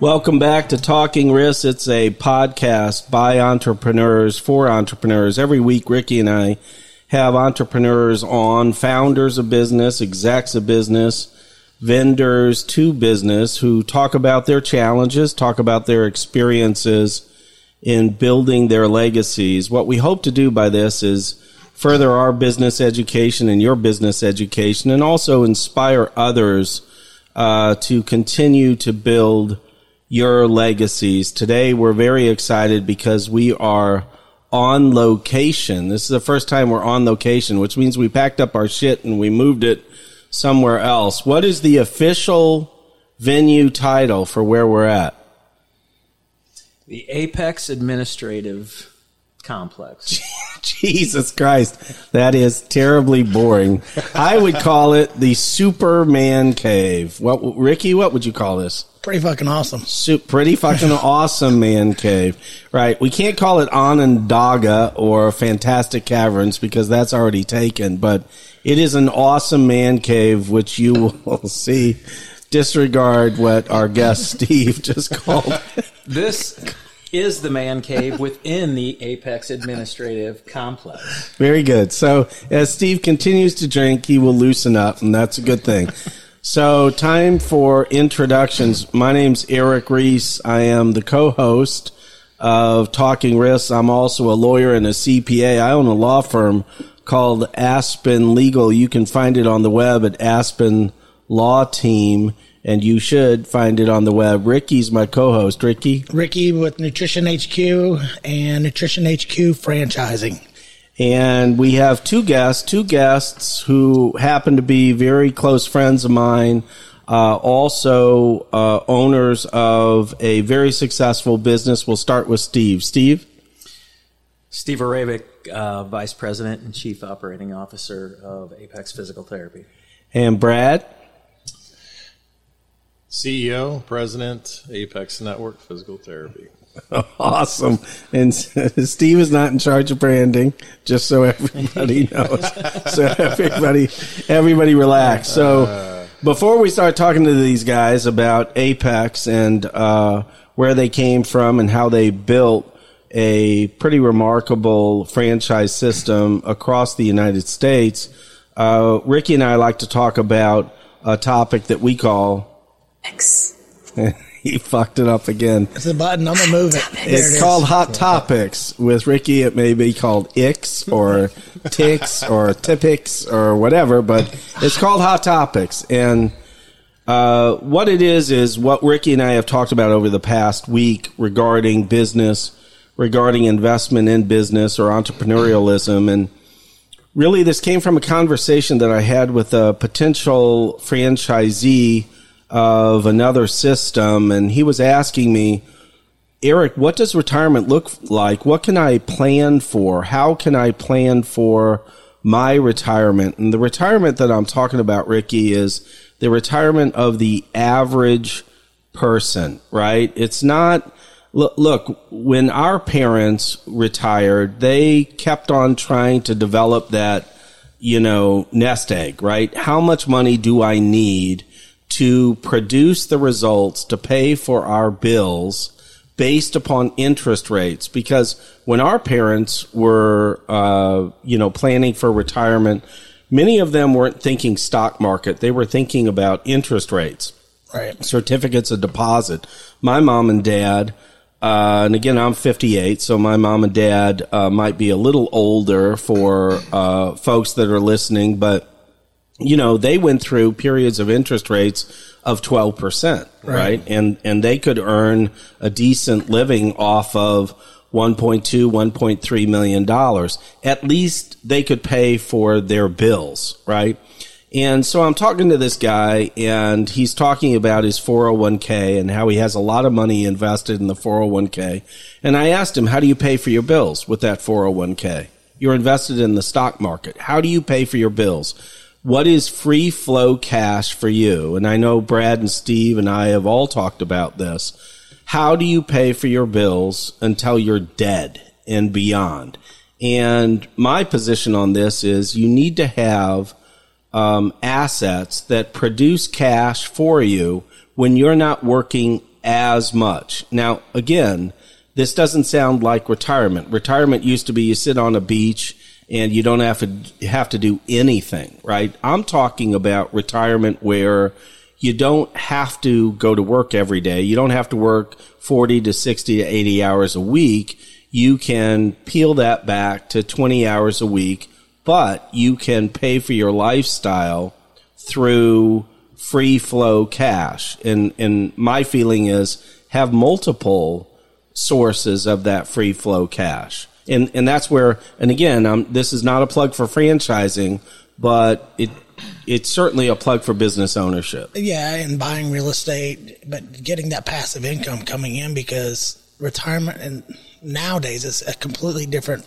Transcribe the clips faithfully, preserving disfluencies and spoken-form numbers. Welcome back to Talking Risk. It's a podcast by entrepreneurs for entrepreneurs. Every week, Ricky and I have entrepreneurs on, founders of business, execs of business, vendors to business who talk about their challenges, talk about their experiences in building their legacies. What we hope to do by this is further our business education and your business education, and also inspire others uh, to continue to build your legacies. Today, we're very excited because we are on location. This is the first time we're on location, which means we packed up our shit and we moved it somewhere else. What is the official venue title for where we're at? The Apex Administrative Complex. Jesus Christ, that is terribly boring. I would call it the Superman Cave. What, Ricky, what would you call this? Pretty fucking awesome. Soup, pretty fucking awesome man cave. Right. We can't call it Onondaga or Fantastic Caverns because that's already taken, but it is an awesome man cave, which you will see. Disregard what our guest Steve just called. This is the man cave within the Apex Administrative Complex. Very good. So as Steve continues to drink, he will loosen up, and that's a good thing. So time for introductions. My name's Eric Reese. I am the co-host of Talking Risk. I'm also a lawyer and a C P A. I own a law firm called Aspen Legal. You can find it on the web at Aspen Law Team, and you should find it on the web. Ricky's my co-host. Ricky? Ricky with Nutrition H Q and Nutrition H Q Franchising. And we have two guests, two guests who happen to be very close friends of mine, uh, also uh, owners of a very successful business. We'll start with Steve. Steve? Steve Arabic, uh, Vice President and Chief Operating Officer of Apex Physical Therapy. And Brad? C E O, President, Apex Network Physical Therapy. Awesome. And Steve is not in charge of branding, just so everybody knows. So everybody everybody relax. So before we start talking to these guys about Apex and uh, where they came from and how they built a pretty remarkable franchise system across the United States, uh, Ricky and I like to talk about a topic that we call... X. He fucked it up again. It's a button. I'm going to move it. It's it called Hot Topics. With Ricky, it may be called Ix or Tix or Tipix or whatever, but it's called Hot Topics. And uh, what it is is what Ricky and I have talked about over the past week regarding business, regarding investment in business or entrepreneurialism. And really, this came from a conversation that I had with a potential franchisee of another system, and he was asking me, Eric, what does retirement look like? What can I plan for? How can I plan for my retirement? And the retirement that I'm talking about, Ricky, is the retirement of the average person, right? It's not, look, look, when our parents retired, they kept on trying to develop that, you know, nest egg, right? How much money do I need to produce the results to pay for our bills based upon interest rates? Because when our parents were, uh, you know, planning for retirement, many of them weren't thinking stock market. They were thinking about interest rates, right? Certificates of deposit. My mom and dad, uh, and again, I'm fifty-eight, so my mom and dad uh, might be a little older for uh, folks that are listening, but you know, they went through periods of interest rates of twelve percent, right? right? And and they could earn a decent living off of one point two, one point three million dollars. At least they could pay for their bills, right? And so I'm talking to this guy, and he's talking about his four oh one k and how he has a lot of money invested in the four oh one k. And I asked him, how do you pay for your bills with that four oh one k? You're invested in the stock market. How do you pay for your bills? What is free flow cash for you? And I know Brad and Steve and I have all talked about this. How do you pay for your bills until you're dead and beyond? And my position on this is you need to have um, assets that produce cash for you when you're not working as much. Now, again, this doesn't sound like retirement. Retirement used to be you sit on a beach and you don't have to have to do anything, right? I'm talking about retirement where you don't have to go to work every day. You don't have to work forty to sixty to eighty hours a week. You can peel that back to twenty hours a week, but you can pay for your lifestyle through free flow cash. And, and my feeling is have multiple sources of that free flow cash. And and that's where, and again, um, this is not a plug for franchising, but it it's certainly a plug for business ownership. Yeah, and buying real estate, but getting that passive income coming in, because retirement and nowadays is a completely different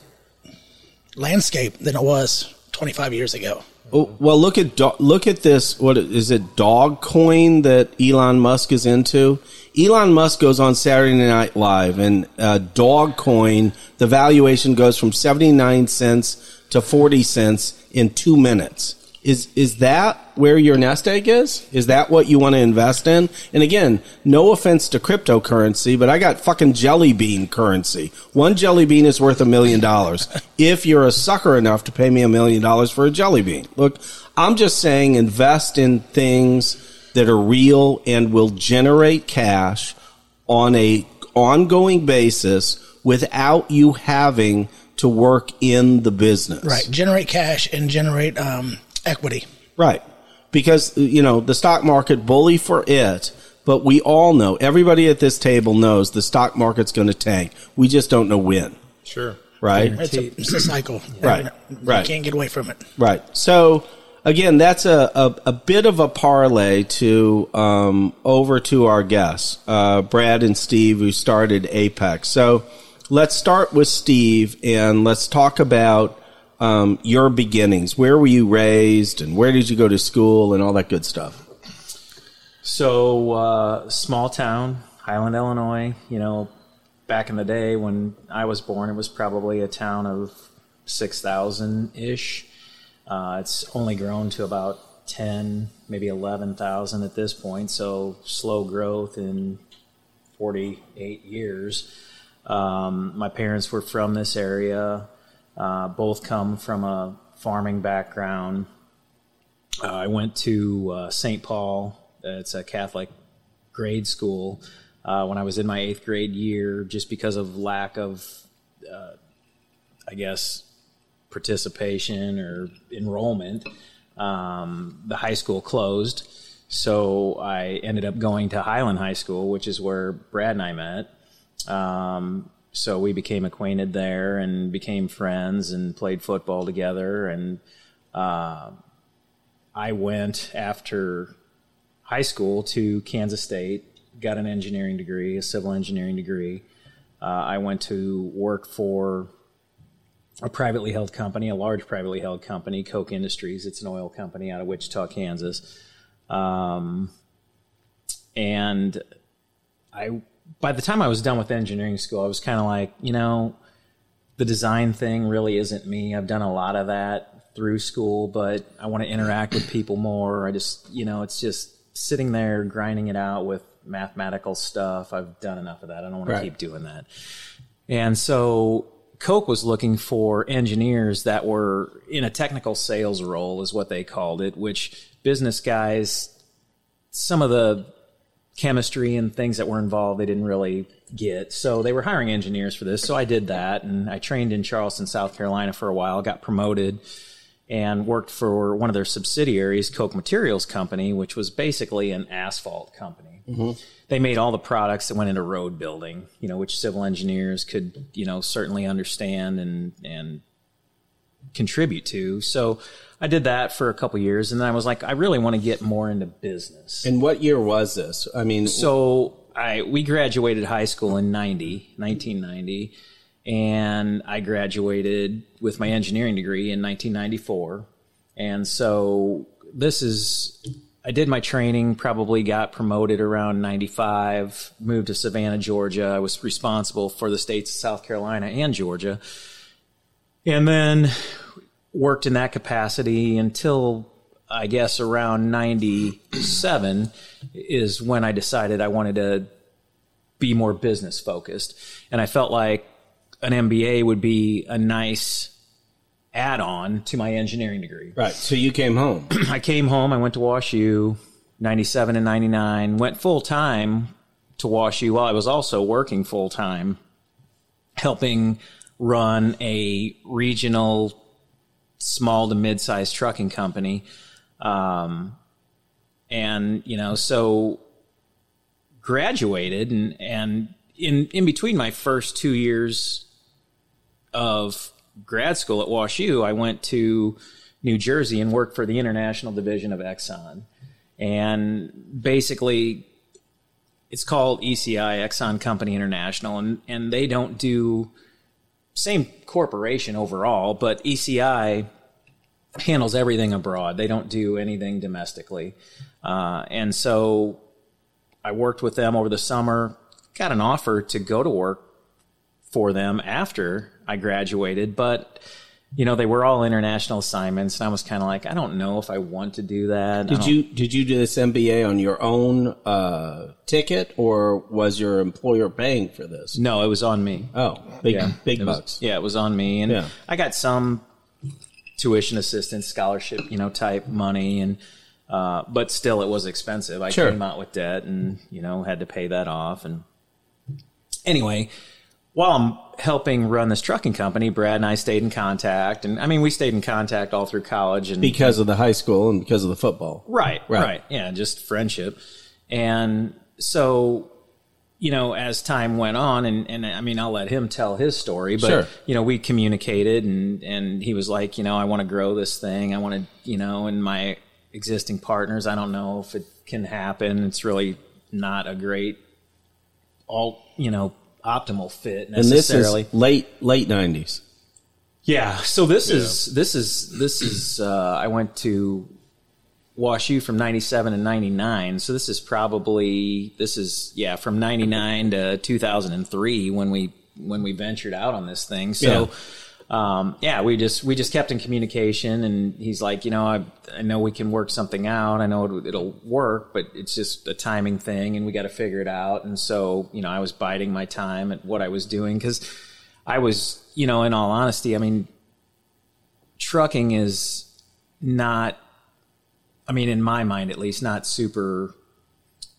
landscape than it was twenty-five years ago. Well, look at look at this. What is it? Dogecoin that Elon Musk is into. Elon Musk goes on Saturday Night Live, and uh, Dogecoin, the valuation goes from seventy-nine cents to forty cents in two minutes. Is is that where your nest egg is? Is that what you want to invest in? And again, no offense to cryptocurrency, but I got fucking jelly bean currency. One jelly bean is worth a million dollars. If you're a sucker enough to pay me a million dollars for a jelly bean. Look, I'm just saying invest in things that are real and will generate cash on a ongoing basis without you having to work in the business. Right. Generate cash and generate um, equity. Right. Because, you know, the stock market, bully for it, but we all know, everybody at this table knows the stock market's going to tank. We just don't know when. Sure. Right? It's a, it's a cycle. Right. Right. You can't get away from it. Right. So, again, that's a, a, a bit of a parlay to um, over to our guests, uh, Brad and Steve, who started Apex. So let's start with Steve, and let's talk about Um, your beginnings. Where were you raised, and where did you go to school, and all that good stuff? So, uh, small town, Highland, Illinois. You know, back in the day when I was born, it was probably a town of six thousand-ish. Uh, it's only grown to about ten, maybe eleven thousand at this point, so slow growth in forty-eight years. Um, my parents were from this area. Uh, both come from a farming background. Uh, I went to uh, Saint Paul. It's a Catholic grade school. Uh, when I was in my eighth grade year, just because of lack of, uh, I guess, participation or enrollment, um, the high school closed. So I ended up going to Highland High School, which is where Brad and I met. Um So we became acquainted there and became friends and played football together. And uh, I went after high school to Kansas State, got an engineering degree, a civil engineering degree. Uh, I went to work for a privately held company, a large privately held company, Koch Industries. It's an oil company out of Wichita, Kansas. Um, and I... By the time I was done with engineering school, I was kind of like, you know, the design thing really isn't me. I've done a lot of that through school, but I want to interact with people more. I just, you know, it's just sitting there grinding it out with mathematical stuff. I've done enough of that. I don't want to Right. keep doing that. And so Koch was looking for engineers that were in a technical sales role is what they called it, which business guys, some of the chemistry and things that were involved they didn't really get. So they were hiring engineers for this. So I did that, and I trained in Charleston, South Carolina for a while, got promoted, and worked for one of their subsidiaries, Koch Materials Company, which was basically an asphalt company. Mm-hmm. They made all the products that went into road building, you know, which civil engineers could, you know, certainly understand and and contribute to. So I did that for a couple of years, and then I was like, I really want to get more into business. And what year was this? I mean, so I we graduated high school in ninety, nineteen ninety, and I graduated with my engineering degree in nineteen ninety-four. And so this is, I did my training, probably got promoted around ninety-five, moved to Savannah, Georgia. I was responsible for the states of South Carolina and Georgia. And then worked in that capacity until, I guess, around ninety-seven is when I decided I wanted to be more business focused. And I felt like an M B A would be a nice add-on to my engineering degree. Right. So you came home. I came home. I went to WashU, ninety-seven and ninety-nine, went full-time to WashU while I was also working full-time, helping run a regional small to mid-sized trucking company. Um, and, you know, so graduated and, and in, in between my first two years of grad school at WashU, I went to New Jersey and worked for the international division of Exxon. And basically it's called E C I, Exxon Company International, and, and they don't do same corporation overall, but E C I handles everything abroad. They don't do anything domestically. Uh, and so I worked with them over the summer, got an offer to go to work for them after I graduated, but you know, they were all international assignments, and I was kind of like, I don't know if I want to do that. Did you did you do this M B A on your own uh, ticket, or was your employer paying for this? No, it was on me. Oh, big yeah, big bucks. Was, yeah, it was on me, and yeah. I got some tuition assistance, scholarship, you know, type money, and uh, but still, it was expensive. I sure. came out with debt, and you know, had to pay that off. And anyway. While I'm helping run this trucking company, Brad and I stayed in contact. And I mean, we stayed in contact all through college. And because of the high school and because of the football. Right, right. right. Yeah, just friendship. And so, you know, as time went on, and, and I mean, I'll let him tell his story. But, sure. you know, we communicated and, and he was like, you know, I want to grow this thing. I want to, you know, and my existing partners, I don't know if it can happen. It's really not a great, all, you know, optimal fit necessarily. And this is late late nineties. Yeah. So this yeah. is this is this is uh, I went to WashU from ninety-seven and ninety-nine. So this is probably this is yeah from ninety-nine to two thousand three when we when we ventured out on this thing. So yeah. um yeah we just we just kept in communication, and he's like, you know, I I know we can work something out. I know it, it'll work, but it's just a timing thing, and we got to figure it out. And so, you know, I was biding my time at what I was doing, because I was, you know, in all honesty, I mean, trucking is not, I mean, in my mind at least, not super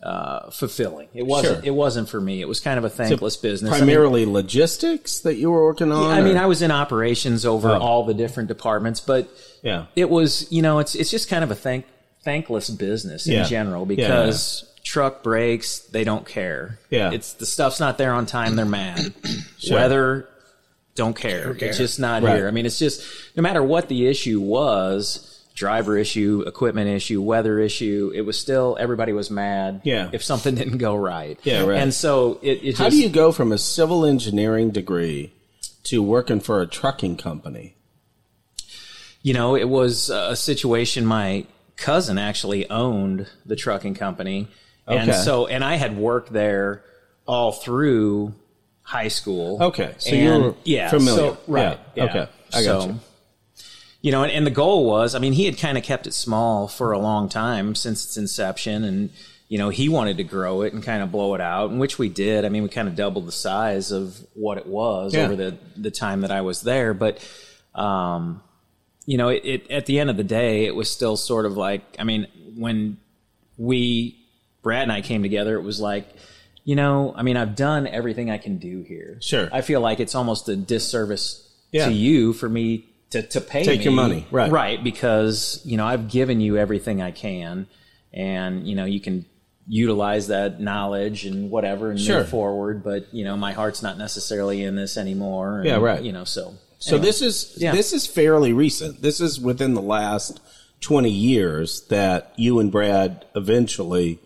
uh, fulfilling. It wasn't. Sure. It wasn't for me. It was kind of a thankless so business. Primarily I mean, logistics that you were working on. I or? mean, I was in operations over oh. all the different departments, but. Yeah, it was, you know, it's it's just kind of a thank, thankless business in yeah. general, because yeah, yeah. truck breaks, they don't care. Yeah, it's the stuff's not there on time, they're mad. Sure. Weather, don't care. Don't care. It's just not right. here. I mean, it's just no matter what the issue was, driver issue, equipment issue, weather issue, it was still everybody was mad. Yeah. If something didn't go right. Yeah, right. And so it, it just, how do you go from a civil engineering degree to working for a trucking company? You know, it was a situation my cousin actually owned the trucking company. Okay. And so, and I had worked there all through high school. Okay. So and, you're yeah, familiar. So, right. Yeah. Yeah. Okay. I got so, you. You know, and, and the goal was, I mean, he had kind of kept it small for a long time since its inception. And, you know, he wanted to grow it and kind of blow it out, and which we did. I mean, we kind of doubled the size of what it was yeah. over the, the time that I was there. But, um, you know, it, it at the end of the day, it was still sort of like, I mean, when we, Brad and I came together, it was like, you know, I mean, I've done everything I can do here. Sure. I feel like it's almost a disservice yeah. to you for me to, to pay Take me. your money. Right. Right. Because, you know, I've given you everything I can, and, you know, you can utilize that knowledge and whatever and sure. move forward. But, you know, my heart's not necessarily in this anymore. And, yeah. Right. You know, so. So anyway, this is yeah. this is fairly recent. This is within the last twenty years that you and Brad eventually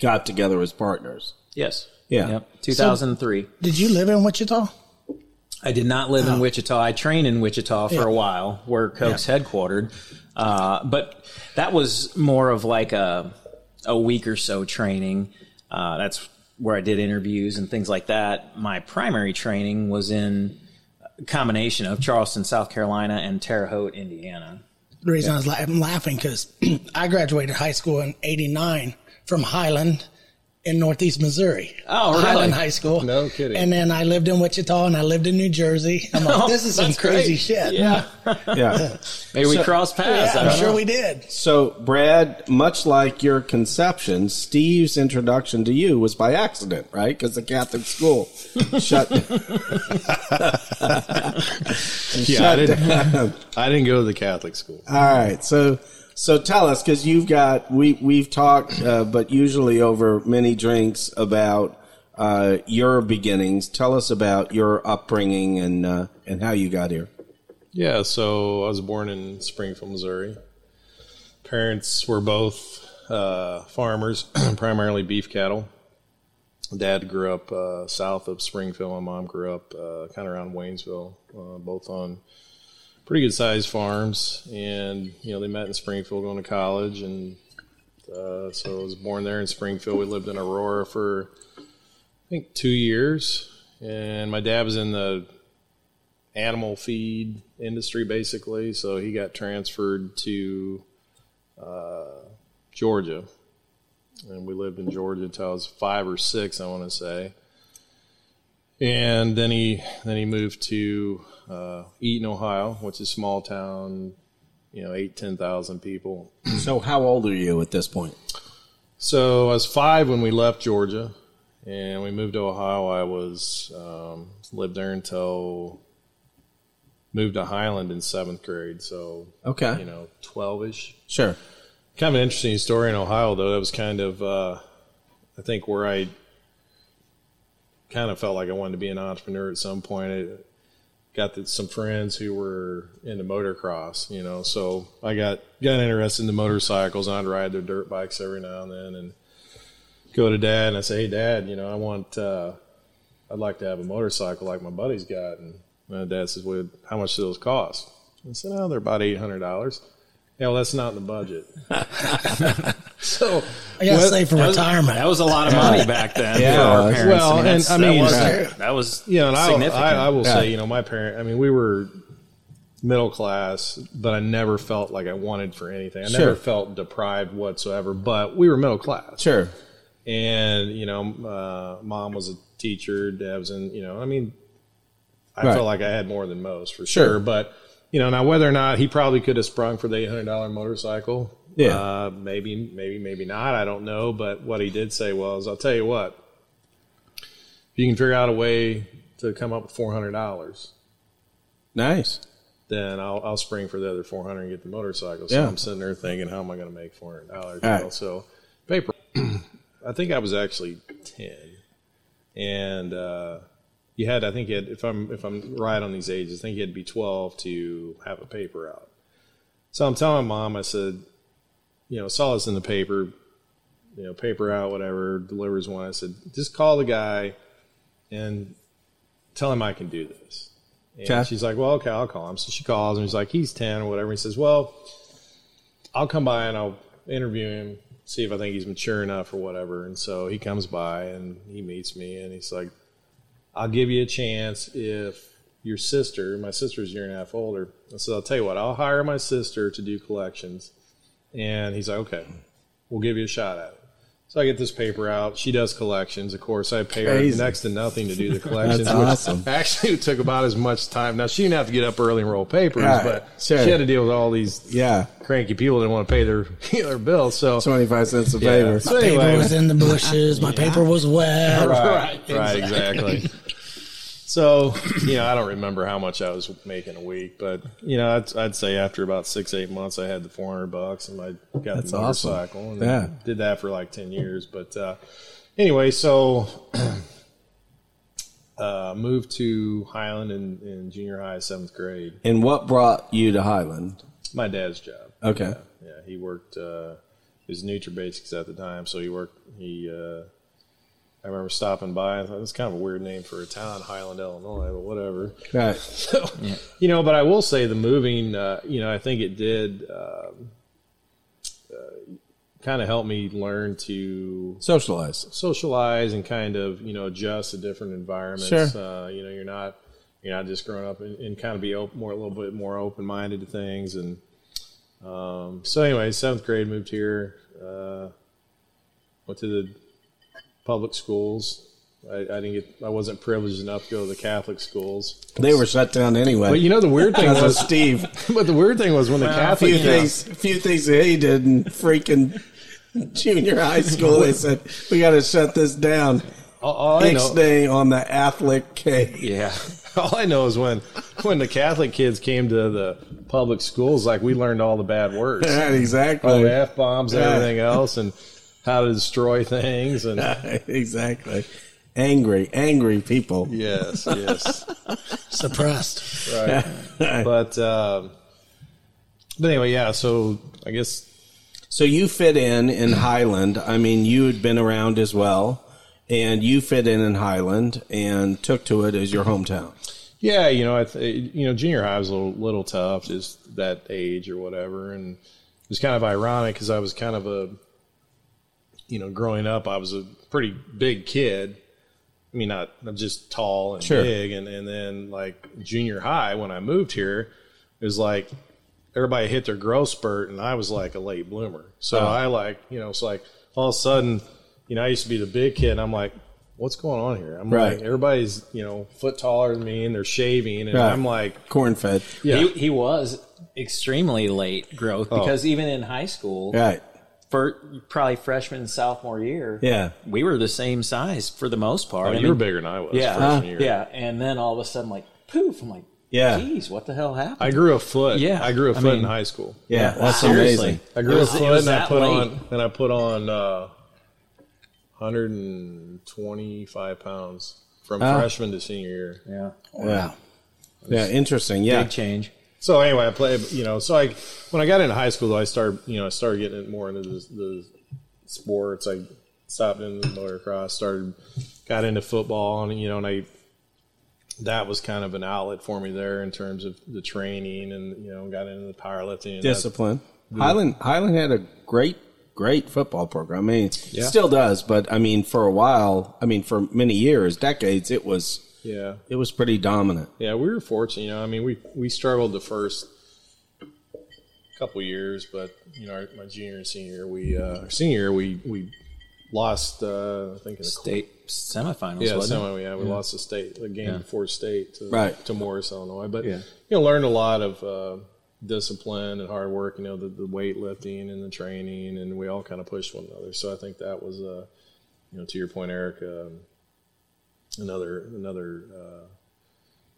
got together as partners. Yes. Yeah. Yep. two thousand three. So did you live in Wichita? I did not live oh. in Wichita. I trained in Wichita for yeah. a while, where Koch's yeah. headquartered. Uh, but that was more of like a a week or so training. Uh, that's where I did interviews and things like that. My primary training was in combination of Charleston, South Carolina, and Terre Haute, Indiana. The reason yeah. I was la- I'm laughing because I graduated high school in eighty-nine from Highland, in Northeast Missouri. Oh, really? Highland High School. No kidding. And then I lived in Wichita, and I lived in New Jersey. I'm like, this is some crazy shit. Yeah. yeah. Maybe we so, crossed paths. Yeah, I'm sure know. we did. So, Brad, much like your conception, Steve's introduction to you was by accident, right? Because the Catholic school shut down. yeah, I didn't, I didn't go to the Catholic school. All right. So... So tell us, because you've got, we, we've talked, uh, but usually over many drinks about uh, your beginnings. Tell us about your upbringing and uh, and how you got here. Yeah, so I was born in Springfield, Missouri. Parents were both uh, farmers, primarily beef cattle. Dad grew up uh, south of Springfield, and Mom grew up uh, kind of around Waynesville, uh, both on pretty good-sized farms, and, you know, they met in Springfield going to college, and uh, so I was born there in Springfield. We lived in Aurora for, I think, two years, and my dad was in the animal feed industry, basically, so he got transferred to uh, Georgia, and we lived in Georgia until I was five or six, I want to say. And then he then he moved to uh, Eaton, Ohio, which is a small town, you know, eight ten thousand people. So how old are you at this point? So I was five when we left Georgia, and we moved to Ohio. I was um, lived there until moved to Highland in seventh grade. So okay, you know, twelve ish. Sure. Kind of an interesting story in Ohio, though. That was kind of uh, I think where I. kind of felt like I wanted to be an entrepreneur at some point. I got the, some friends who were into motocross, you know, so I got, got interested in the motorcycles, and I'd ride their dirt bikes every now and then and go to Dad and I say, hey, Dad, you know, I want, uh, I'd like to have a motorcycle like my buddy's got. And my dad says, well, how much do those cost? I said, oh, they're about eight hundred dollars. Yeah, well, that's not in the budget. So I gotta well, say, for that retirement, was, that was a lot of money back then. Yeah, for our parents. Well, I mean, and I mean, that was, that was you know, and significant. I, I will yeah. say, you know, my parent. I mean, we were middle class, but I never felt like I wanted for anything. I sure. never felt deprived whatsoever. But we were middle class. Sure. And you know, uh, Mom was a teacher. Dad was in. You know, I mean, I right. felt like I had more than most for sure, sure but. You know, now whether or not he probably could have sprung for the eight hundred dollars motorcycle, yeah, uh, maybe, maybe, maybe not. I don't know. But what he did say was, I'll tell you what, if you can figure out a way to come up with four hundred dollars, nice, then I'll I'll spring for the other four hundred dollars and get the motorcycle. So yeah. I'm sitting there thinking, how am I going to make four hundred dollars? All right. So paper. I think I was actually ten, and. uh You had, I think, you had, if I'm if I'm right on these ages, I think you had to be twelve to have a paper out. So I'm telling my mom, I said, you know, saw this in the paper, you know, paper out, whatever, delivers one. I said, just call the guy and tell him I can do this. And okay. She's like, well, okay, I'll call him. So she calls him. He's like, he's ten or whatever. He says, well, I'll come by and I'll interview him, see if I think he's mature enough or whatever. And so he comes by and he meets me and he's like, I'll give you a chance if your sister, my sister's a year and a half older. And so I'll tell you what, I'll hire my sister to do collections. And he's like, okay, we'll give you a shot at it. So I get this paper out. She does collections. Of course, I pay Crazy. her next to nothing to do the collections. That's awesome. Actually, it took about as much time. Now, she didn't have to get up early and roll papers, yeah, but sure. she had to deal with all these yeah. cranky people that didn't want to pay their, their bills. So twenty-five cents a yeah. paper. So my anyway, paper was in the bushes. My yeah. paper was wet. Right, right, right exactly. So, you know, I don't remember how much I was making a week, but, you know, I'd, I'd say after about six, eight months, I had the four hundred bucks and I got That's the motorcycle awesome. and yeah. did that for like ten years. But uh, anyway, so uh, moved to Highland in, in junior high, seventh grade. And what brought you to Highland? My dad's job. Okay. Yeah, yeah he worked, uh, he was NutriBasics at the time, so he worked, he, uh, I remember stopping by. I thought, it's kind of a weird name for a town, Highland, Illinois, but whatever. Right. So, yeah. You know, but I will say the moving, uh, you know, I think it did um, uh, kind of help me learn to... Socialize. Socialize and kind of, you know, adjust to different environments. Sure. Uh, you know, you're not you're not just growing up and, and kind of be open, more a little bit more open-minded to things. And um, so anyway, seventh grade, moved here, uh, went to the... public schools. I, I didn't get. I wasn't privileged enough to go to the Catholic schools. They were shut down anyway. But you know the weird thing was Steve. But the weird thing was when the well, Catholic a few things, a few things that he did in freaking junior high school. They said we got to shut this down. All, all I know, day on the Catholic K. Yeah. All I know is when when the Catholic kids came to the public schools, like we learned all the bad words. Right, exactly. All the F-bombs and everything else and how to destroy things. And exactly. Angry, angry people. Yes, yes. Suppressed. Right. But, um, but anyway, yeah, so I guess. So you fit in in Highland. I mean, you had been around as well. And you fit in in Highland and took to it as your hometown. Yeah, you know, I th- you know, junior high was a little, little tough, just that age or whatever. And it was kind of ironic because I was kind of a, you know, growing up, I was a pretty big kid. I mean, not I'm just tall and sure. big. And, and then, like, junior high, when I moved here, it was like everybody hit their growth spurt, and I was like a late bloomer. So uh-huh. I, like, you know, it's like all of a sudden – you know, I used to be the big kid, and I'm like, what's going on here? I'm right. like, everybody's, you know, foot taller than me, and they're shaving, and right. I'm like... corn-fed. Yeah. He, he was extremely late growth, oh. because even in high school, right. for probably freshman and sophomore year, yeah, we were the same size for the most part. Oh, I mean, you were bigger than I was yeah, freshman huh? year. Yeah, and then all of a sudden, like, poof, I'm like, yeah. geez, what the hell happened? I grew a foot. Yeah. I grew a foot I mean, in high school. Yeah, yeah. That's wow. amazing. I grew was, a foot, and I put late. on... And I put on uh, one hundred twenty-five pounds from oh. freshman to senior year. Yeah. Wow. Yeah. yeah. Interesting. Yeah. Big change. So anyway, I played, you know, so I, when I got into high school, though, I started, you know, I started getting more into the, the sports. I stopped into motocross, started, got into football and, you know, and I, that was kind of an outlet for me there in terms of the training and, you know, got into the powerlifting. Discipline. That, Highland, Highland had a great, Great football program. I mean, it yeah. still does, but I mean, for a while, I mean, for many years, decades, it was yeah, it was pretty dominant. Yeah, we were fortunate. You know, I mean, we we struggled the first couple years, but you know, our, my junior and senior year, we uh, senior year, we we lost. Uh, I think in the state court. semifinals. Yeah, wasn't semi, it? yeah, we yeah. lost the state the game yeah. before state to right. to Morris, Illinois. But yeah. you know, learned a lot of. Uh, discipline and hard work, you know, the, the weightlifting and the training, and we all kind of pushed one another. So I think that was, uh, you know, to your point, Eric, um, another another uh,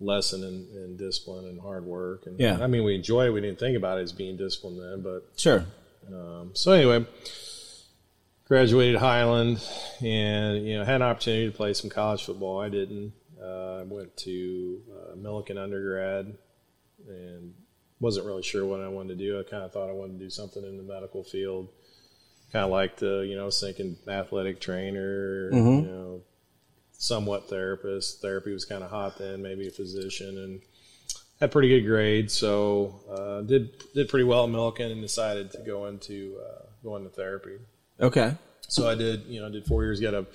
lesson in, in discipline and hard work. And yeah. I mean, we enjoyed it. We didn't think about it as being disciplined then, but sure. Um, so anyway, graduated Highland, and you know, had an opportunity to play some college football. I didn't. Uh, I went to uh, Millikan undergrad, and wasn't really sure what I wanted to do. I kind of thought I wanted to do something in the medical field. Kind of like the, you know, thinking athletic trainer, mm-hmm. you know, somewhat therapist. Therapy was kind of hot then, maybe a physician, and had pretty good grades. So uh, did did pretty well at Millikan and decided to go into uh, go into therapy. Okay. So I did, you know, did four years. Got a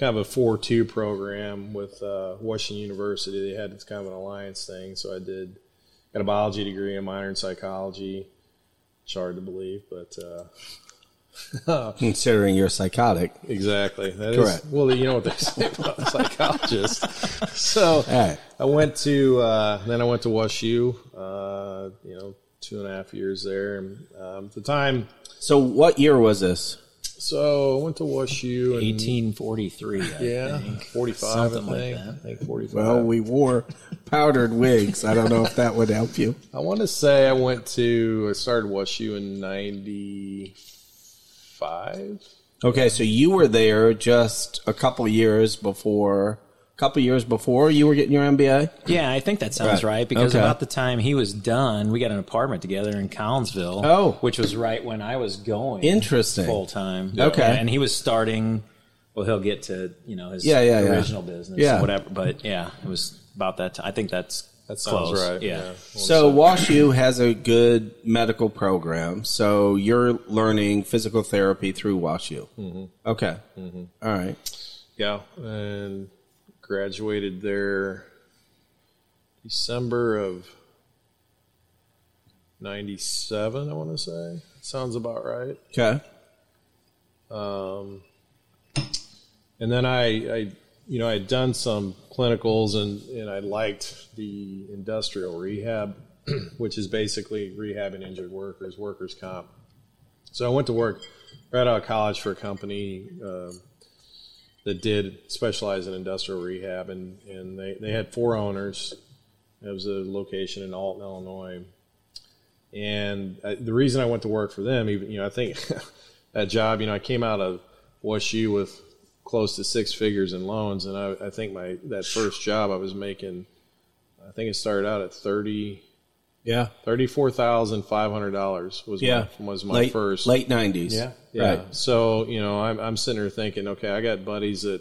kind of a four two program with uh, Washington University. They had this kind of an alliance thing. So I did. Got a biology degree, a minor in psychology. It's hard to believe, but uh, considering you're psychotic, exactly. That Correct. Is, well, you know what they say about psychologists. So right. I went to uh, then I went to WashU. Uh, you know, two and a half years there. And, um, at the time. So what year was this? So I went to WashU in eighteen forty-three, I yeah, think. forty-five, Something I think. Like that. I think forty-five. Well, we wore powdered wigs. I don't know if that would help you. I want to say I went to, I started WashU in ninety-five. Okay, so you were there just a couple of years before, a couple of years before you were getting your M B A? Yeah, I think that sounds right, right because okay. about the time he was done, we got an apartment together in Collinsville, oh. which was right when I was going Interesting. full time. Okay. And, and he was starting, well, he'll get to, you know, his yeah, yeah, original yeah. business yeah. or whatever, but yeah, it was about that time. I think that's that sounds close. Right. Yeah. yeah. So WashU has a good medical program. So you're learning physical therapy through WashU. Mm-hmm. Okay. Mm-hmm. All right. Yeah. And graduated there December of ninety-seven, I want to say. Sounds about right. Okay. Um, And then I, I you know, I had done some clinicals, and, and I liked the industrial rehab, which is basically rehabbing injured workers, workers' comp. So I went to work right out of college for a company uh, that did specialize in industrial rehab, and, and they, they had four owners. It was a location in Alton, Illinois. And I, the reason I went to work for them, even you know, I think that job, you know, I came out of WashU with close to six figures in loans, and I, I think my that first job I was making, I think it started out at thirty. Yeah, thirty-four thousand five hundred dollars was yeah. my, was my late, first late nineties. Yeah, yeah. Right. So you know, I'm I'm sitting there thinking, okay, I got buddies that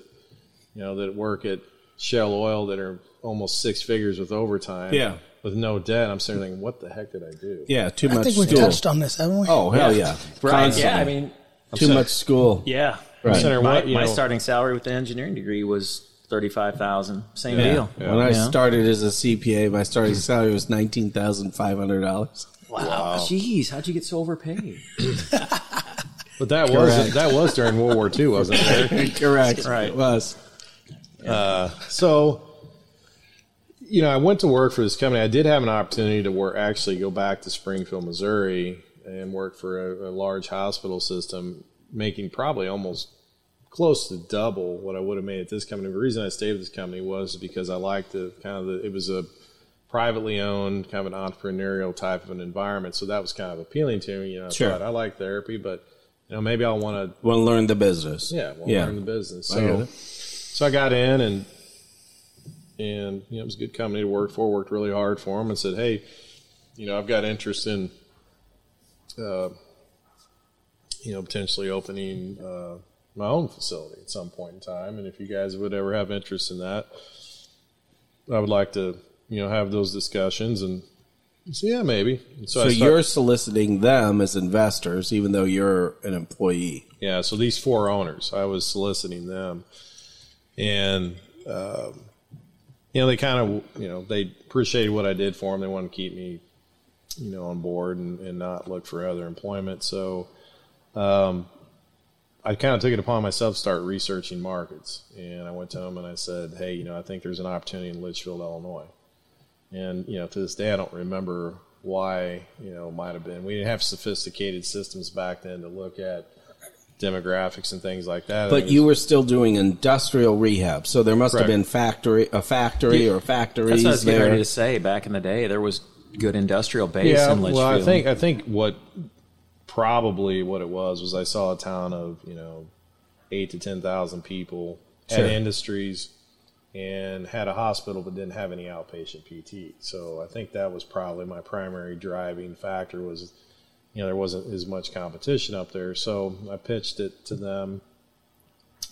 you know that work at Shell Oil that are almost six figures with overtime. Yeah, with no debt. I'm sitting there thinking, what the heck did I do? Yeah, too I much. I think we've school. touched on this, haven't we? Oh hell yeah, right? Yeah, I mean, I'm too sitting, much school. Yeah, right. Center, my, what, my know, starting salary with an engineering degree was thirty-five thousand dollars. Same yeah. deal. Yeah. When I yeah. started as a C P A, my starting salary was nineteen thousand five hundred dollars. Wow. wow. Jeez, how'd you get so overpaid? But that was that was during World War Two, wasn't it? Correct. Right. It was. Yeah. Uh, so, you know, I went to work for this company. I did have an opportunity to work, actually go back to Springfield, Missouri, and work for a, a large hospital system, making probably almost close to double what I would have made at this company. The reason I stayed at this company was because I liked the kind of the, it was a privately owned kind of an entrepreneurial type of an environment, so that was kind of appealing to me. You know, I sure. thought I like therapy, but you know maybe I'll want to want to learn the business. Yeah, want to yeah. learn the business. So, I so I got in and and you know it was a good company to work for. Worked really hard for them and said, hey, you know I've got interest in uh, you know potentially opening. Uh, my own facility at some point in time, and if you guys would ever have interest in that, I would like to, you know, have those discussions. And so, yeah, maybe. And so so I start, you're soliciting them as investors, even though you're an employee. Yeah, so these four owners, I was soliciting them. And, um, you know, they kind of, you know, they appreciated what I did for them. They wanted to keep me, you know, on board and, and not look for other employment. So, um I kind of took it upon myself to start researching markets, and I went to them and I said, hey, you know, I think there's an opportunity in Litchfield, Illinois. And, you know, to this day, I don't remember why, you know, might have been. We didn't have sophisticated systems back then to look at demographics and things like that. But was, you were still doing industrial rehab, so there must correct. have been factory, a factory yeah. or factories. That's what I was getting ready to say. Back in the day, there was good industrial base yeah, in Litchfield. Well, I think, I think what... Probably what it was was I saw a town of, you know, eight to ten thousand people, had sure. industries, and had a hospital but didn't have any outpatient P T. So I think that was probably my primary driving factor was, you know, there wasn't as much competition up there. So I pitched it to them.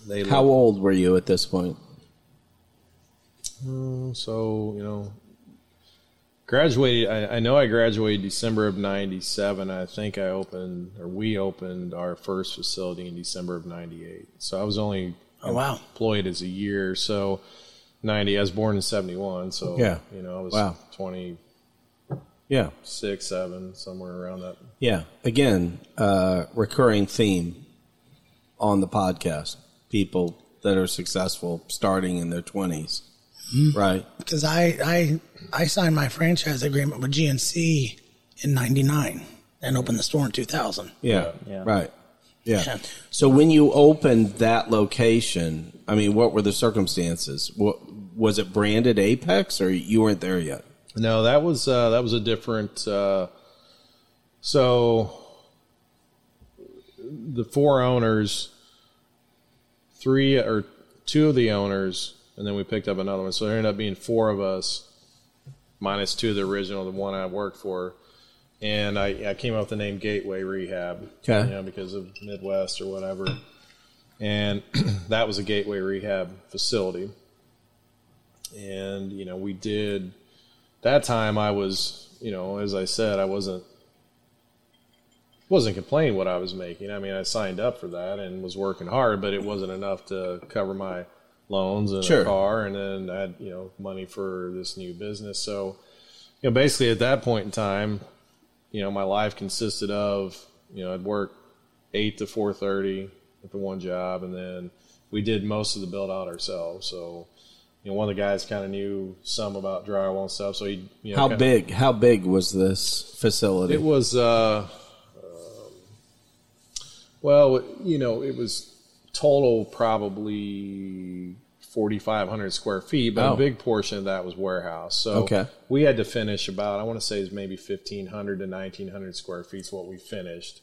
They How looked, old were you at this point? Um, so, you know. Graduated. I, I know I graduated December of ninety-seven. I think I opened, or we opened our first facility in December of ninety-eight. So I was only oh, wow. employed as a year. So ninety. I was born in seventy-one. So yeah. you know, I was wow. twenty. Yeah, six, seven, somewhere around that. Yeah. Again, uh, recurring theme on the podcast: people that are successful starting in their twenties. Right. Because I, I I signed my franchise agreement with G N C in ninety-nine and opened the store in two thousand. Yeah, yeah. Right. Yeah. yeah. So when you opened that location, I mean, what were the circumstances? What, was it branded Apex, or you weren't there yet? No, that was uh, that was a different uh, – so the four owners, three or two of the owners – and then we picked up another one. So there ended up being four of us, minus two of the original, the one I worked for. And I, I came up with the name Gateway Rehab, okay. you know, because of Midwest or whatever. And that was a Gateway Rehab facility. And, you know, we did – that time I was, you know, as I said, I wasn't wasn't complaining what I was making. I mean, I signed up for that and was working hard, but it wasn't enough to cover my – loans and sure. a car, and then I had, you know, money for this new business. So, you know, basically at that point in time, you know, my life consisted of, you know, I'd work eight to four thirty at the one job, and then we did most of the build out ourselves. So, you know, one of the guys kind of knew some about drywall and stuff. So he, you know, how big? How big was this facility? It was, uh, um, well, you know, it was total probably forty-five hundred square feet, but oh. a big portion of that was warehouse. So okay. we had to finish about, I want to say, is maybe fifteen hundred to nineteen hundred square feet is what we finished.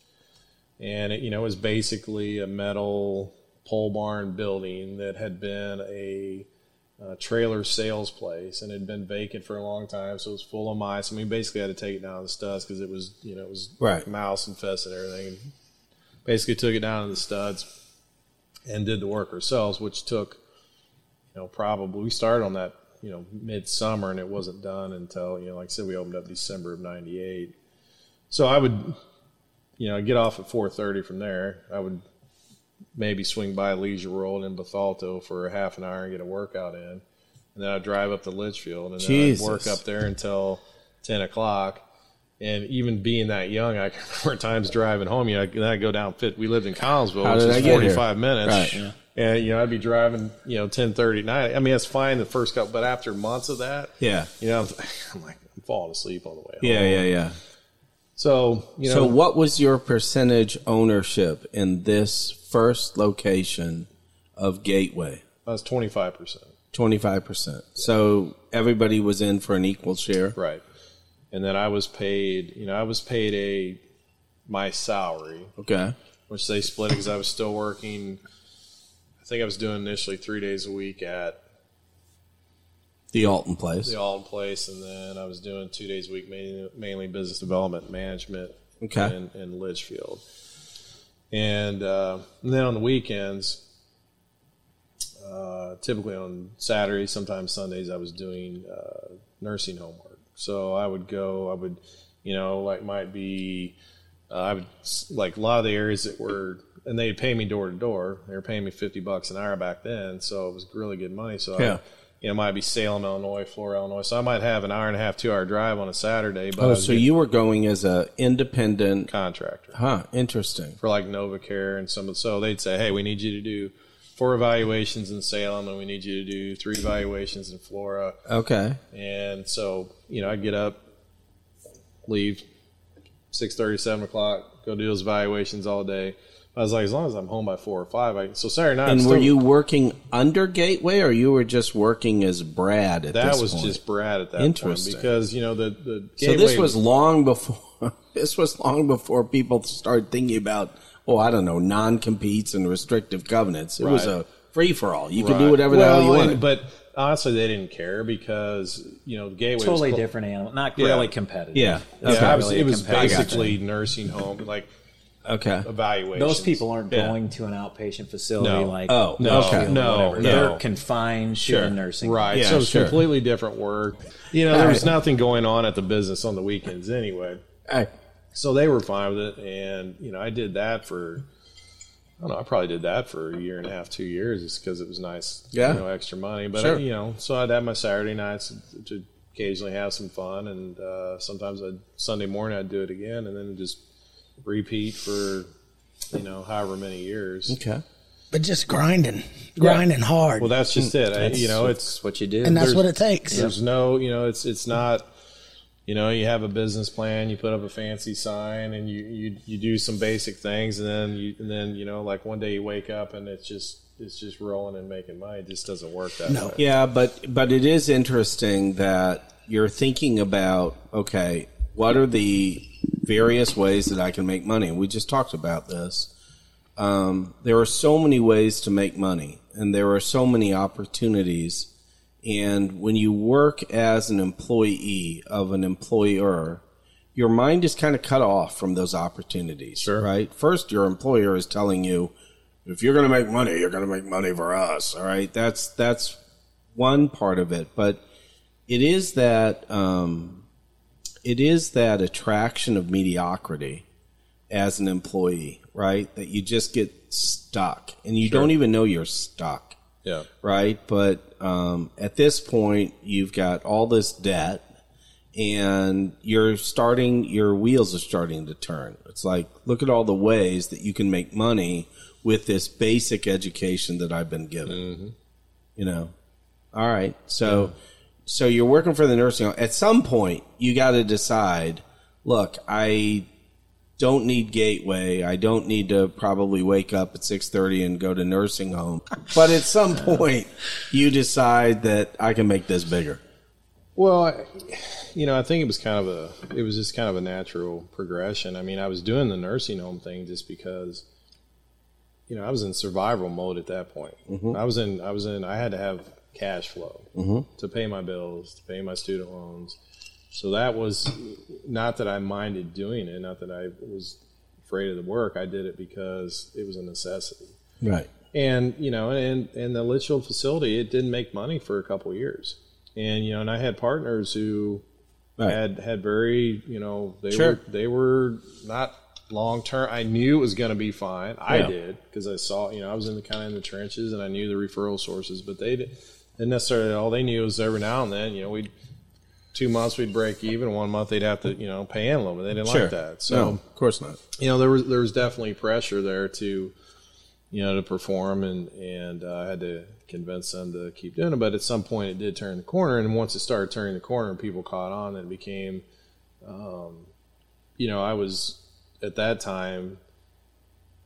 And it, you know, it was basically a metal pole barn building that had been a, a trailer sales place and had been vacant for a long time. So it was full of mice, and we basically had to take it down to the studs because it was, you know, it was right. mouse infested and everything. And basically took it down to the studs and did the work ourselves, which took, you know, probably we started on that, you know, midsummer, and it wasn't done until, you know, like I said, we opened up December of ninety-eight. So I would, you know, get off at four thirty from there. I would maybe swing by Leisure World in Bethalto for a half an hour and get a workout in. And then I'd drive up to Litchfield, and then Jesus. I'd work up there until ten o'clock. And even being that young, I can remember times driving home. You know, then I'd go down, fit. we lived in Collinsville, which is forty-five minutes. Right, yeah. And, you know, I'd be driving, you know, ten thirty at night. I mean, that's fine the first couple, but after months of that, yeah, you know, I'm, I'm like, I'm falling asleep on the way home. Yeah, yeah, yeah. So, you know. So what was your percentage ownership in this first location of Gateway? That was twenty-five percent. twenty-five percent. Yeah. So everybody was in for an equal share. Right. And then I was paid, you know, I was paid a, my salary. Okay. Which they split because I was still working. I think I was doing initially three days a week at The Alton Place. The Alton Place, and then I was doing two days a week, mainly, mainly business development, management, okay. in, in Litchfield. And, uh, and then on the weekends, uh, typically on Saturdays, sometimes Sundays, I was doing uh, nursing home work. So I would go, I would, you know, like might be, uh, I would, like a lot of the areas that were, and they'd pay me door to door. They were paying me fifty bucks an hour back then, so it was really good money. So yeah. I, You know, it might be Salem, Illinois, Florida, Illinois. So I might have an hour and a half, two-hour drive on a Saturday. But oh, so you were going as an independent contractor. Huh, interesting. For like NovaCare and some of so they'd say, hey, we need you to do four evaluations in Salem, and we need you to do three evaluations in Flora. Okay. And so, you know, I'd get up, leave, six thirty, seven o'clock, go do those evaluations all day. I was like, as long as I'm home by four or five, I so Saturday night. And still, were you working under Gateway, or you were just working as Brad at that this point? That was just Brad at that Interesting. point, because you know the the Gateway. So this was long before. This was long before people started thinking about, oh, I don't know, non-competes and restrictive covenants. It right. was a free for all. You right. could do whatever the well, hell you wanted. But honestly, they didn't care because you know the Gateway totally was cl- different animal, not yeah. really competitive. Yeah, yeah, yeah I was, really it was basically nursing home like. Okay. Evaluation. Those people aren't yeah. going to an outpatient facility no. like oh no okay. no, no they're confined sure. to nursing right. Yeah, so it's sure. completely different work. You know, there was nothing going on at the business on the weekends anyway. I, so they were fine with it, and you know I did that for I don't know I probably did that for a year and a half, two years, just because it was nice, yeah. you know, extra money. But sure. I, you know, so I'd have my Saturday nights to, to occasionally have some fun, and uh, sometimes I'd, Sunday morning I'd do it again, and then just. Repeat for, you know, however many years. Okay. But just grinding, grinding yeah. hard. Well, that's just it. That's, I, you know, it's what you do. And that's there's, what it takes. There's no, you know, it's it's not, you know, you have a business plan, you put up a fancy sign, and you, you, you do some basic things. And then, you, and then, you know, like one day you wake up and it's just, it's just rolling and making money. It just doesn't work that no. way. Yeah, but but it is interesting that you're thinking about, okay, what are the various ways that I can make money? We just talked about this. Um, there are so many ways to make money, and there are so many opportunities. And when you work as an employee of an employer, your mind is kind of cut off from those opportunities, sure. right? First, your employer is telling you, if you're going to make money, you're going to make money for us, all right? That's, that's one part of it. But it is that... Um, It is that attraction of mediocrity as an employee, right? That you just get stuck, and you sure. don't even know you're stuck, yeah, right? But um, at this point, you've got all this debt, and you're starting, your wheels are starting to turn. It's like, look at all the ways that you can make money with this basic education that I've been given. Mm-hmm. You know? All right. So, yeah. so you're working for the nursing home. At some point, you got to decide, look, I don't need Gateway. I don't need to probably wake up at six thirty and go to nursing home. But at some point, you decide that I can make this bigger. Well, you know, I think it was kind of a, it was just kind of a natural progression. I mean, I was doing the nursing home thing just because, you know, I was in survival mode at that point. Mm-hmm. I was in, I was in, I had to have cash flow mm-hmm. to pay my bills, to pay my student loans. So that was, not that I minded doing it, not that I was afraid of the work. I did it because it was a necessity. Right. And, you know, and, and the Litchfield facility, it didn't make money for a couple of years. And, you know, and I had partners who right. had, had very, you know, they sure. were, they were not long term. I knew it was going to be fine. I yeah. did, because I saw, you know, I was in the kind of in the trenches and I knew the referral sources, but they didn't necessarily, all they knew was every now and then, you know, we'd, two months we'd break even, one month they'd have to, you know, pay in a little bit. They didn't sure. like that. So, no, of course not. You know, there was there was definitely pressure there to, you know, to perform, and and uh, I had to convince them to keep doing it. But at some point, it did turn the corner, and once it started turning the corner, people caught on, and it became, um, you know, I was at that time,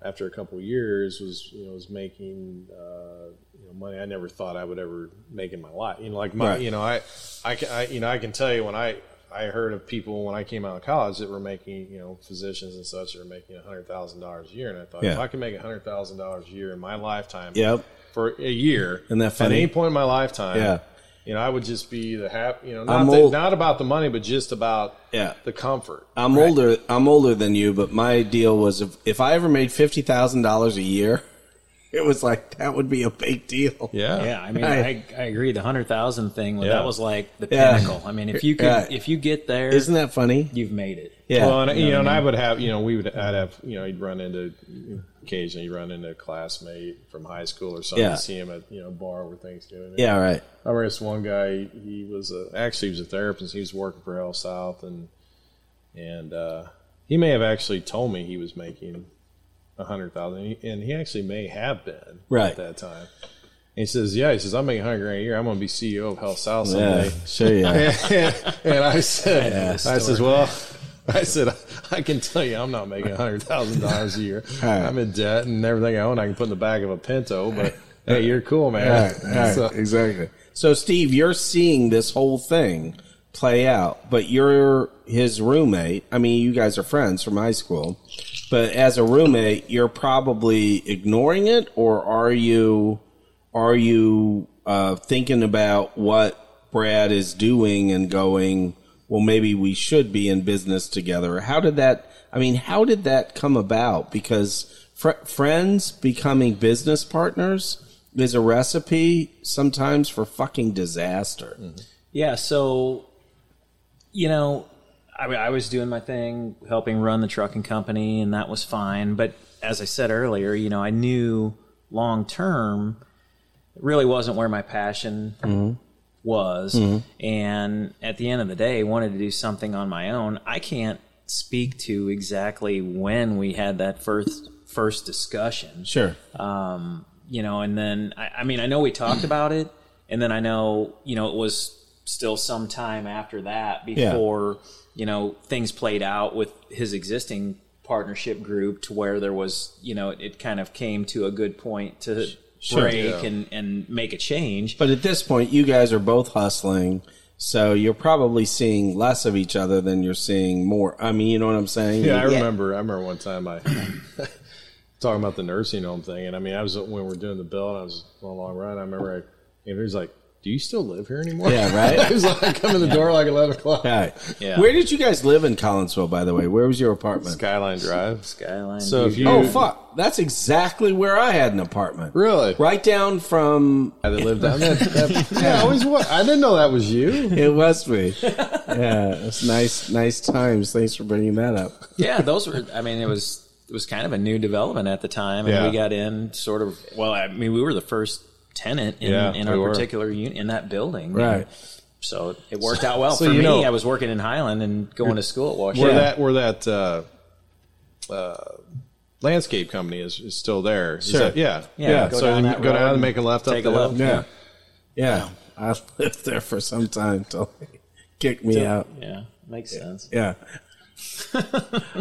after a couple of years, was you know was making. Uh, money I never thought I would ever make in my life. You know, like my, right. you know, I, I, I, you know, I can tell you when I, I heard of people when I came out of college that were making, you know, physicians and such that were making a hundred thousand dollars a year. And I thought, yeah. if I can make a hundred thousand dollars a year in my lifetime yep. for a year, and that funny? At any point in my lifetime, yeah. you know, I would just be the happy, you know, not, that, not about the money, but just about yeah. the comfort. I'm right? older. I'm older than you, but my deal was if, if I ever made fifty thousand dollars a year, it was like, that would be a big deal. Yeah. Yeah. I mean, I, I agree. The hundred thousand thing, well, yeah. that was like the yeah. pinnacle. I mean, if you could, yeah. if you get there, isn't that funny? You've made it. Yeah. Well, and, you, you know, know I mean? And I would have, you know, we would, I'd have, you know, you'd run into occasionally you run into a classmate from high school or something. Yeah. See him at, you know, a bar where things doing. Yeah. Right. I remember this one guy, he was a, actually he was a therapist. He was working for Health South, and, and, uh, he may have actually told me he was making a hundred thousand, and he actually may have been right at that time. And he says, "Yeah," he says, "I'm making a hundred grand a year. I'm going to be C E O of Health South someday." Yeah, sure, yeah. and, and I said, yeah, "I says, well, I said I can tell you, I'm not making a hundred thousand dollars a year. Right. I'm in debt, and everything I own I can put in the back of a Pinto. But hey, you're cool, man. Right, right, so, exactly. So, Steve, you're seeing this whole thing play out, but you're his roommate. I mean, you guys are friends from high school, but as a roommate, you're probably ignoring it, or are you are you uh thinking about what Brad is doing and going, well, maybe we should be in business together? How did that I mean how did that come about? Because fr- friends becoming business partners is a recipe sometimes for fucking disaster. Mm-hmm. Yeah, so you know, I, I was doing my thing, helping run the trucking company, and that was fine. But as I said earlier, you know, I knew long term it really wasn't where my passion mm-hmm. was. Mm-hmm. And at the end of the day, wanted to do something on my own. I can't speak to exactly when we had that first first discussion. Sure. Um, you know, and then, I, I mean, I know we talked about it, and then I know, you know, it was still some time after that before yeah. you know things played out with his existing partnership group to where there was, you know, it, it kind of came to a good point to sure, break yeah. and and make a change. But at this point you guys are both hustling, so you're probably seeing less of each other than you're seeing more. I mean, you know what I'm saying? Yeah, yeah. I remember I remember one time I talking about the nursing home thing, and I mean I was when we were doing the bill and I was on a long run, I remember I you know, he was like, "Do you still live here anymore?" Yeah, right. It was like, I come in the yeah. door like eleven o'clock. Right. Yeah. Where did you guys live in Collinsville, by the way? Where was your apartment? Skyline Drive. Skyline. So if you, oh, fuck. That's exactly where I had an apartment. Really? Right down from... I lived down there. Yeah, I always was. I didn't know that was you. It was me. Yeah, it's nice, nice times. Thanks for bringing that up. Yeah, those were... I mean, it was it was kind of a new development at the time, and yeah. we got in sort of... Well, I mean, we were the first... tenant in, yeah, in our particular unit in that building, right? So it worked out well. So, for me, know, I was working in Highland and going to school at WashU. Where yeah. that, where that uh, uh, landscape company is, is still there. Is sure. That, yeah. Yeah. yeah. Go so down you go down and make a left up the hill. Yeah. yeah. Yeah. I lived there for some time till they kicked me yeah. out. Yeah. Makes sense. Yeah.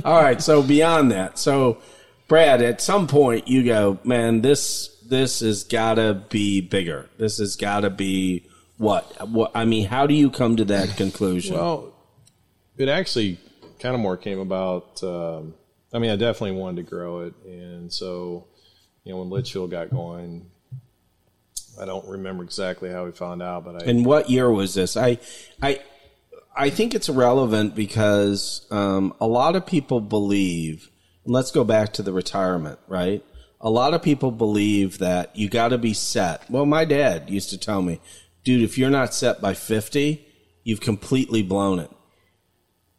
All right. So beyond that, so Brad, at some point you go, man, this, this has got to be bigger. This has got to be... What? what? I mean, how do you come to that conclusion? Well, it actually kind of more came about, um, I mean, I definitely wanted to grow it. And so, you know, when Litchfield got going, I don't remember exactly how we found out. But I, And what year was this? I I, I think it's relevant because um, a lot of people believe, and let's go back to the retirement, right? A lot of people believe that you got to be set. Well, my dad used to tell me, dude, if you're not set by fifty, you've completely blown it.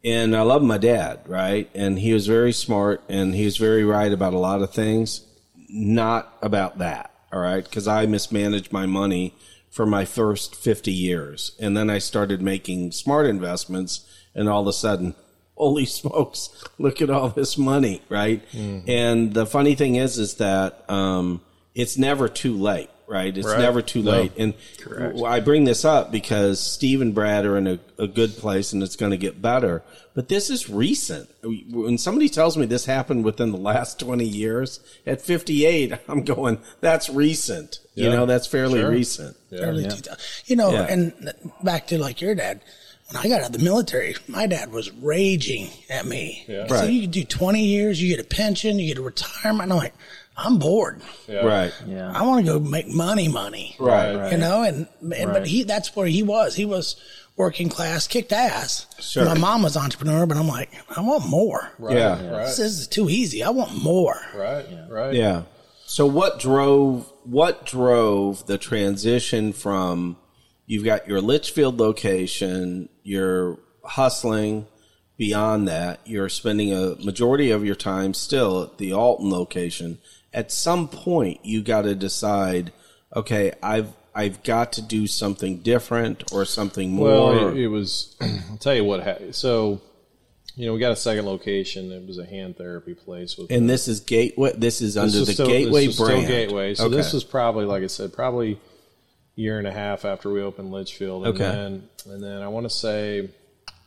And I love my dad, right? And he was very smart, and he was very right about a lot of things, not about that, all right? Because I mismanaged my money for my first fifty years, and then I started making smart investments, and all of a sudden, holy smokes, look at all this money, right? Mm-hmm. And the funny thing is, is that um, it's never too late. Right. It's right. never too late. No. And Correct. I bring this up because Steve and Brad are in a, a good place and it's going to get better. But this is recent. When somebody tells me this happened within the last twenty years at fifty-eight, I'm going, that's recent. Yeah. You know, that's fairly sure. recent. Yeah. Fairly yeah. Detailed. You know, yeah. and back to like your dad, when I got out of the military, my dad was raging at me. Yeah. Right. So you could do twenty years, you get a pension, you get a retirement. I'm like, I'm bored. Yeah. Right. Yeah. I want to go make money, money. Right. right. You know, and, and right. but he, that's where he was. He was working class, kicked ass. Sure. My mom was entrepreneur, but I'm like, I want more. Right. Yeah. yeah. Right. This is too easy. I want more. Right. Yeah. Right. Yeah. So what drove, what drove the transition from, you've got your Litchfield location, you're hustling. Beyond that, you're spending a majority of your time still at the Alton location. At some point, you got to decide, okay, I've I've got to do something different or something more. Well, it, it was, I'll tell you what happened. So, you know, we got a second location. It was a hand therapy place. With and the, this is Gateway. This is this under is the still, Gateway this brand. Still Gateway. So okay. This was probably, like I said, probably a year and a half after we opened Litchfield. And okay. Then, and then I want to say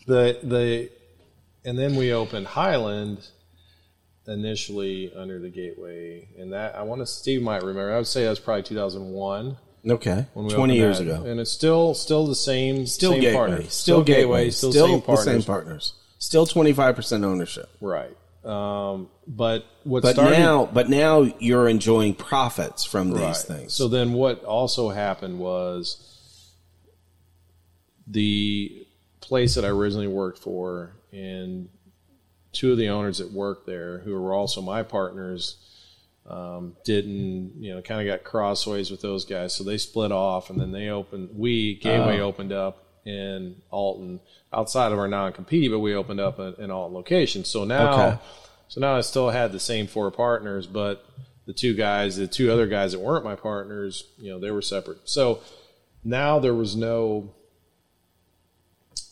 the the and then we opened Highland. Initially under the Gateway, and that I want to Steve might remember. I would say that was probably two thousand one. Okay, twenty years that. ago, and it's still still the same, still same Gateway, partners. still, still Gateway, still, still same partners, the same partners, still twenty-five percent ownership. Right, um, but what? But started, now, but now you're enjoying profits from right. these things. So then, what also happened was the place that I originally worked for in. Two of the owners that worked there, who were also my partners, um, didn't, you know, kind of got crossways with those guys. So they split off, and then they opened, we, Gateway uh, opened up in Alton, outside of our non-compete, but we opened up a, an Alton location. So now, okay. so now I still had the same four partners, but the two guys, the two other guys that weren't my partners, you know, they were separate. So now there was no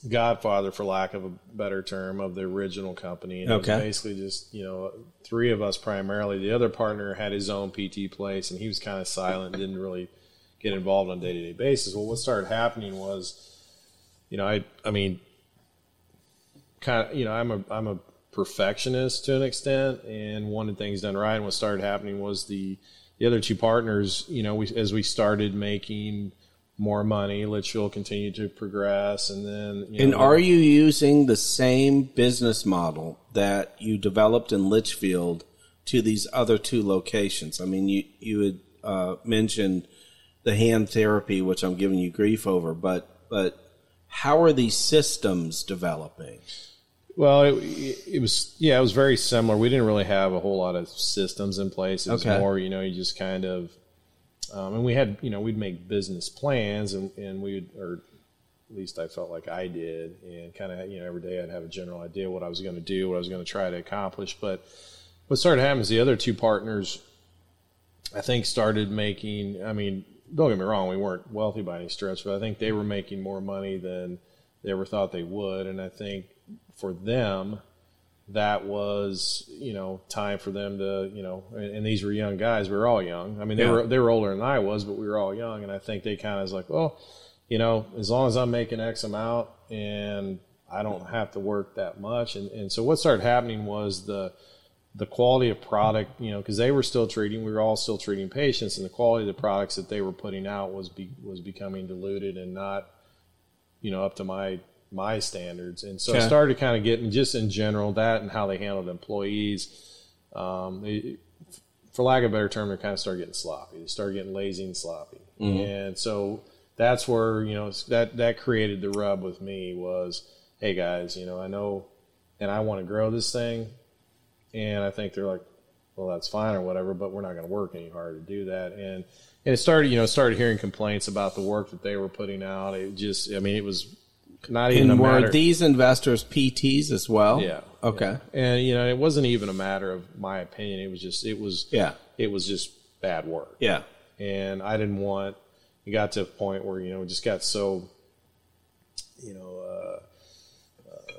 godfather, for lack of a better term, of the original company. And okay. It was basically just, you know, three of us primarily. The other partner had his own P T place, and he was kind of silent, didn't really get involved on a day-to-day basis. Well, what started happening was, you know, I I mean, kind of, you know, I'm a I'm a perfectionist to an extent, and wanted things done right. And what started happening was the, the other two partners, you know, we, as we started making more money, Litchfield continued to progress, and then... You know, and are you using the same business model that you developed in Litchfield to these other two locations? I mean, you, you had uh, mentioned the hand therapy, which I'm giving you grief over, but but how are these systems developing? Well, it, it was, yeah, it was very similar. We didn't really have a whole lot of systems in place. It was okay. more, you know, you just kind of... Um, and we had, you know, we'd make business plans, and, and we would, or at least I felt like I did, and kind of, you know, every day I'd have a general idea what I was going to do, what I was going to try to accomplish. But what started happening is the other two partners, I think, started making, I mean, don't get me wrong, we weren't wealthy by any stretch, but I think they were making more money than they ever thought they would. And I think for them, that was, you know, time for them to, you know, and, and these were young guys. We were all young. I mean, they yeah. were they were older than I was, but we were all young. And I think they kind of was like, well, you know, as long as I'm making X amount and I don't have to work that much. And, and so what started happening was the the quality of product, you know, because they were still treating, we were all still treating patients, and the quality of the products that they were putting out was be, was becoming diluted and not, you know, up to my my standards. And so okay. I started kind of getting just in general that and how they handled employees. Um, they, for lack of a better term, they kind of started getting sloppy. They started getting lazy and sloppy. Mm-hmm. And so that's where, you know, that, that created the rub with me was, hey, guys, you know, I know and I want to grow this thing. And I think they're like, well, that's fine or whatever, but we're not going to work any harder to do that. And and it started, you know, started hearing complaints about the work that they were putting out. It just, I mean, it was not even and a matter. Were these investors P Ts as well? Yeah. Okay. Yeah. And, you know, it wasn't even a matter of my opinion. It was just, it was, yeah. it was just bad work. Yeah. And I didn't want, it got to a point where, you know, it just got so, you know, uh, uh,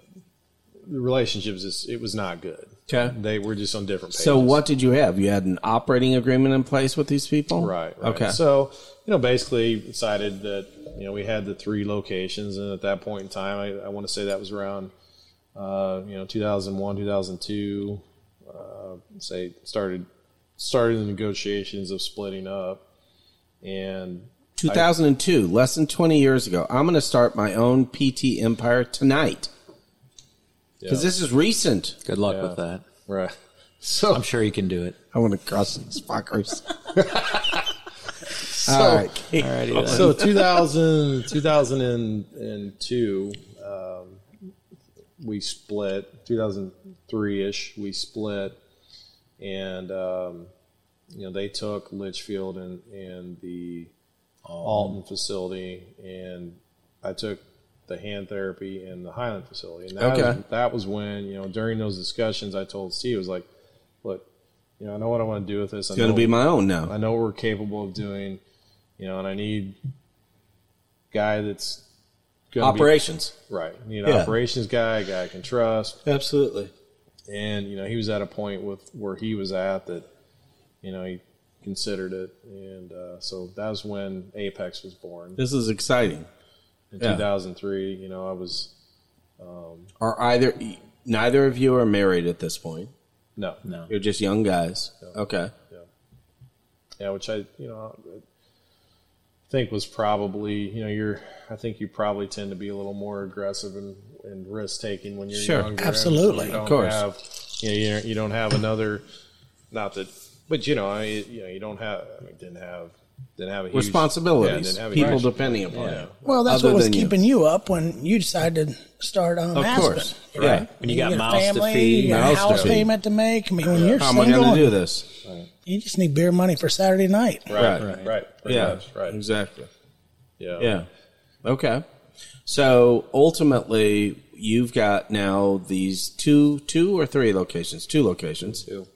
the relationships, just, it was not good. Okay. They were just on different pages. So what did you have? You had an operating agreement in place with these people? Right, right. Okay. So, you know, basically decided that, you know, we had the three locations, and at that point in time, I, I want to say that was around, uh, you know, two thousand one, two thousand two, uh, say started started the negotiations of splitting up. And two thousand two, I, less than twenty years ago, I'm going to start my own P T empire tonight. Because yeah. this is recent. Good luck yeah. with that. Right. So I'm sure you can do it. I want to cross these fuckers. so, All right. Keep All so two thousand, two thousand two, um, we split. two thousand three-ish, we split. And, um, you know, they took Litchfield and, and the um. Alton facility. And I took the hand therapy and the Highland facility. And that, okay. was, that was when, you know, during those discussions, I told Steve, I was like, look, you know, I know what I want to do with this. It's going to be my own now. I know what we're capable of doing, you know, and I need guy that's going operations. to be, right. I need an yeah. operations guy, a guy I can trust. Absolutely. And, you know, he was at a point with where he was at that, you know, he considered it. And uh, so that was when Apex was born. This is exciting. In yeah. two thousand three, you know, I was. Um, are either neither of you are married at this point? No, no, you're just young guys. Yeah. Okay, yeah, yeah, which I, you know, I think was probably, you know, you're. I think you probably tend to be a little more aggressive and, and risk taking when you're sure. younger. Sure, absolutely, you don't of course. Have, you know, you don't have another. Not that, but you know, I, you know, you don't have. I mean, didn't have. Didn't have a huge, responsibilities, yeah, didn't have a people huge, depending upon yeah. it. Well, that's Other what was keeping you. you up when you decided to start on Aspen. Of course, Aspen, right? When you, you got a mouths family, to feed, you got a house payment to make. I mean, when you're How single, am I going to do this? Right. You just need beer money for Saturday night. Right, right, right. Yeah, much, right. Exactly. Yeah, yeah. Okay. So ultimately, you've got now these two, two or three locations, two locations, two,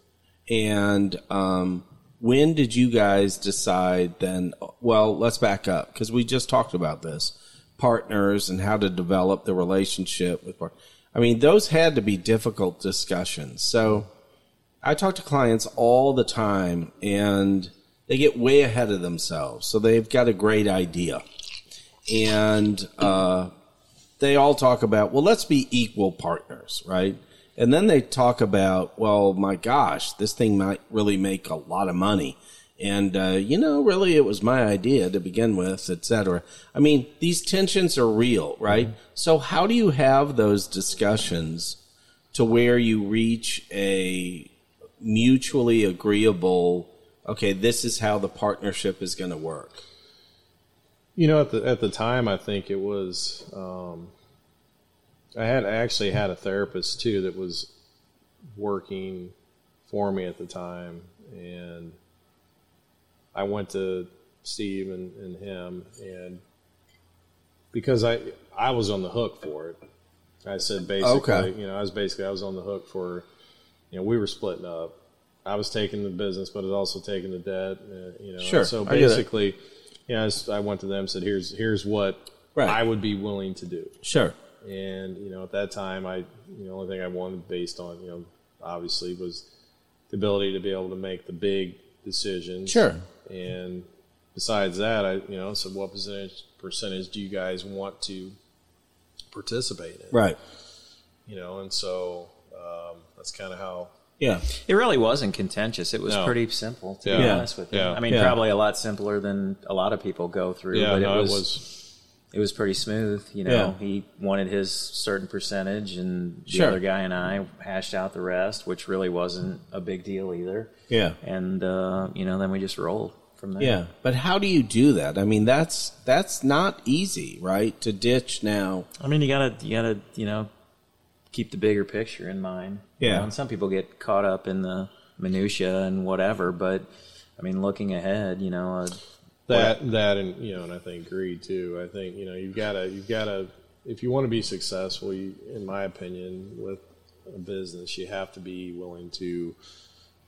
and um. When did you guys decide then, well, let's back up, because we just talked about this, partners and how to develop the relationship with partners. I mean, those had to be difficult discussions. So I talk to clients all the time, and they get way ahead of themselves. So they've got a great idea. And uh, they all talk about, well, let's be equal partners, right? And then they talk about, well, my gosh, this thing might really make a lot of money. And, uh, you know, really it was my idea to begin with, et cetera. I mean, these tensions are real, right? Mm-hmm. So how do you have those discussions to where you reach a mutually agreeable, okay, this is how the partnership is going to work? You know, at the, at the time, I think it was... Um I had I actually had a therapist too that was working for me at the time, and I went to Steve and, and him, and because I I was on the hook for it, I said basically, okay. you know, I was basically I was on the hook for, you know, we were splitting up, I was taking the business, but it also taking the debt, uh, you know, sure, so basically. you know, I went to them and said, here's here's what right. I would be willing to do. Sure. And, you know, at that time, I, you know, the only thing I wanted based on, you know, obviously was the ability to be able to make the big decisions. Sure. And besides that, I, you know, said, what percentage, percentage do you guys want to participate in? Right. You know, and so um, that's kind of how. Yeah. It really wasn't contentious. It was no. pretty simple, to yeah. be honest with you. Yeah. I mean, yeah. probably a lot simpler than a lot of people go through. Yeah, but no, it was. It was It was pretty smooth, you know. Yeah. He wanted his certain percentage, and the sure. other guy and I hashed out the rest, which really wasn't a big deal either. Yeah. And, uh, you know, then we just rolled from there. Yeah. But how do you do that? I mean, that's that's not easy, right, to ditch now. I mean, you got to, you gotta, you know, keep the bigger picture in mind. Yeah. You know, and some people get caught up in the minutia and whatever, but, I mean, looking ahead, you know, a, That that and you know, and I think greed too. I think you know you've got to you've got to if you want to be successful, you, in my opinion, with a business, you have to be willing to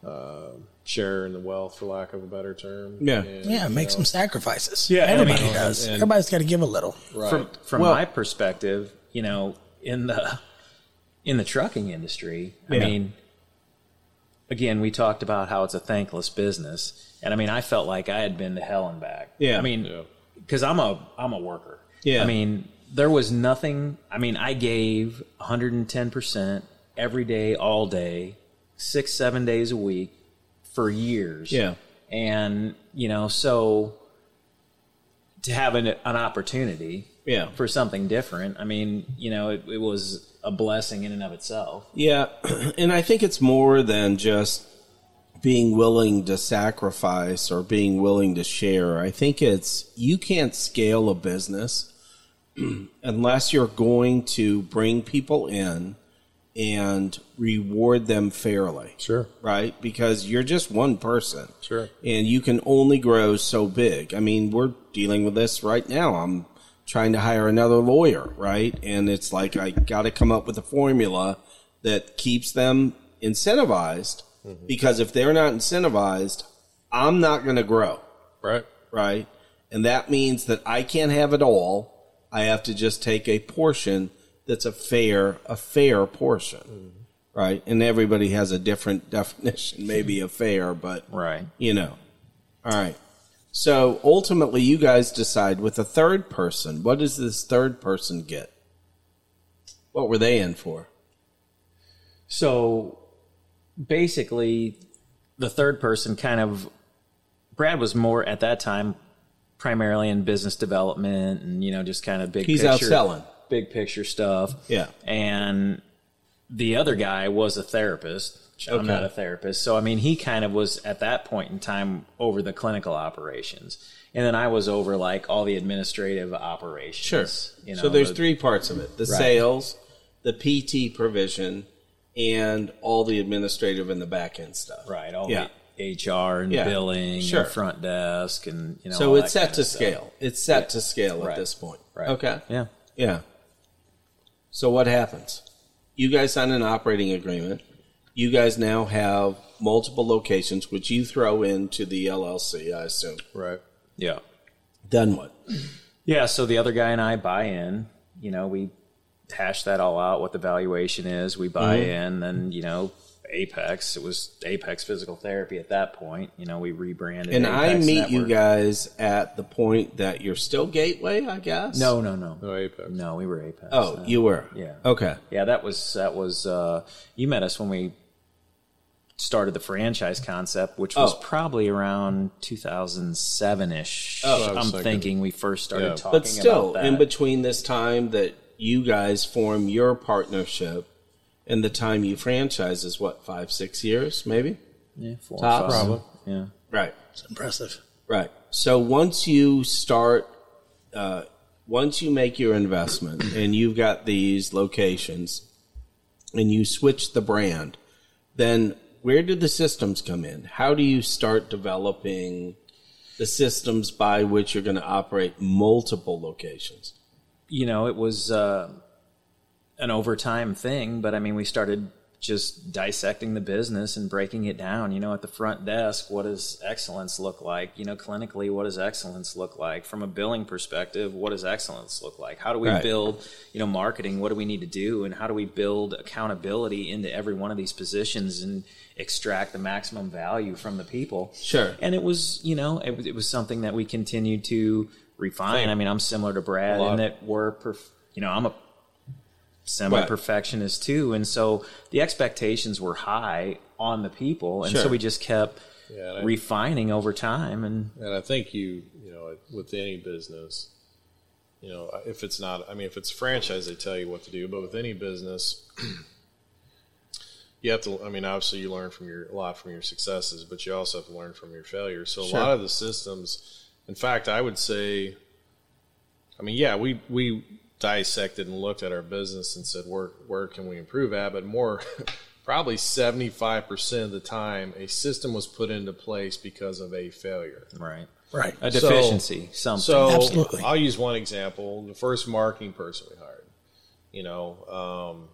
uh, share in the wealth, for lack of a better term. Yeah, and, yeah, make know, some sacrifices. Yeah, everybody and, does. And, Everybody's got to give a little. Right. From, from well, my perspective, you know, in the in the trucking industry, yeah. I mean. Again, we talked about how it's a thankless business, and I mean, I felt like I had been to hell and back. Yeah, I mean, because yeah. I'm a I'm a worker. Yeah, I mean, there was nothing. I mean, I gave one hundred ten percent every day, all day, six, seven days a week for years. Yeah, and you know, so to have an, an opportunity, yeah. for something different. I mean, you know, it, it was. A blessing in and of itself. Yeah, and I think it's more than just being willing to sacrifice or being willing to share. I think it's you can't scale a business unless you're going to bring people in and reward them fairly. Sure. Right? Because you're just one person. Sure. And you can only grow so big. I mean, we're dealing with this right now. I'm trying to hire another lawyer, right? And it's like I got to come up with a formula that keeps them incentivized mm-hmm. because if they're not incentivized, I'm not going to grow. Right. Right? And that means that I can't have it all. I have to just take a portion that's a fair, a fair portion. Mm-hmm. Right? And everybody has a different definition, maybe of fair, but right. you know. All right. So ultimately, you guys decide with a third person. What does this third person get? What were they in for? So basically, the third person kind of, Brad was more at that time primarily in business development and, you know, just kind of big He's picture. He's out selling. Big picture stuff. Yeah. And the other guy was a therapist. Okay. I'm not a therapist. So, I mean, he kind of was at that point in time over the clinical operations. And then I was over, like, all the administrative operations. Sure. You know, so there's the, three parts of it. The right. sales, the P T provision, and all the administrative and the back-end stuff. Right. All yeah. the H R and yeah. billing sure. and front desk and, you know, so all it's that set to scale. Stuff. It's set yeah. to scale at right. this point. Right. Okay. Yeah. Yeah. So what happens? You guys sign an operating agreement. You guys now have multiple locations, which you throw into the L L C, I assume. Right. Yeah. Then what? Yeah, so the other guy and I buy in. You know, we hash that all out, what the valuation is. We buy mm-hmm. in. Then, you know, Apex. It was Apex Physical Therapy at that point. You know, we rebranded and Apex I meet Network. You guys at the point that you're still Gateway, I guess? No, no, no. No, Apex. No, we were Apex. Oh, no. You were? Yeah. Okay. Yeah, that was, that was uh, you met us when we started the franchise concept, which was oh. probably around two thousand seven ish. Oh, I'm thinking. thinking we first started yeah. talking about that. But still, in between this time that you guys form your partnership and the time you franchise is, what, five, six years maybe? Yeah, four Top or five. Probably. Yeah. Right. It's impressive. Right. So once you start, uh, once you make your investment and you've got these locations and you switch the brand, then where do the systems come in? How do you start developing the systems by which you're going to operate multiple locations? You know, it was uh, an overtime thing, but I mean, we started just dissecting the business and breaking it down. You know, at the front desk, what does excellence look like? You know, clinically, what does excellence look like? From a billing perspective, what does excellence look like? How do we right. build, you know, marketing? What do we need to do? And how do we build accountability into every one of these positions and extract the maximum value from the people? Sure. And it was, you know, it, it was something that we continued to refine. Same. I mean, I'm similar to Brad in that we're, perf- you know, I'm a semi-perfectionist too, and so the expectations were high on the people, and sure. so we just kept yeah, I, refining over time. And and I think you you know with any business, you know if it's not, I mean if it's a franchise, they tell you what to do, but with any business, you have to. I mean, obviously, you learn from your a lot from your successes, but you also have to learn from your failures. So sure. a lot of the systems, in fact, I would say, I mean, yeah, we we. dissected and looked at our business and said, where where can we improve at? But more, probably seventy-five percent of the time, a system was put into place because of a failure. Right. Right. A deficiency, so, something. So Absolutely. I'll use one example. The first marketing person we hired, you know, um,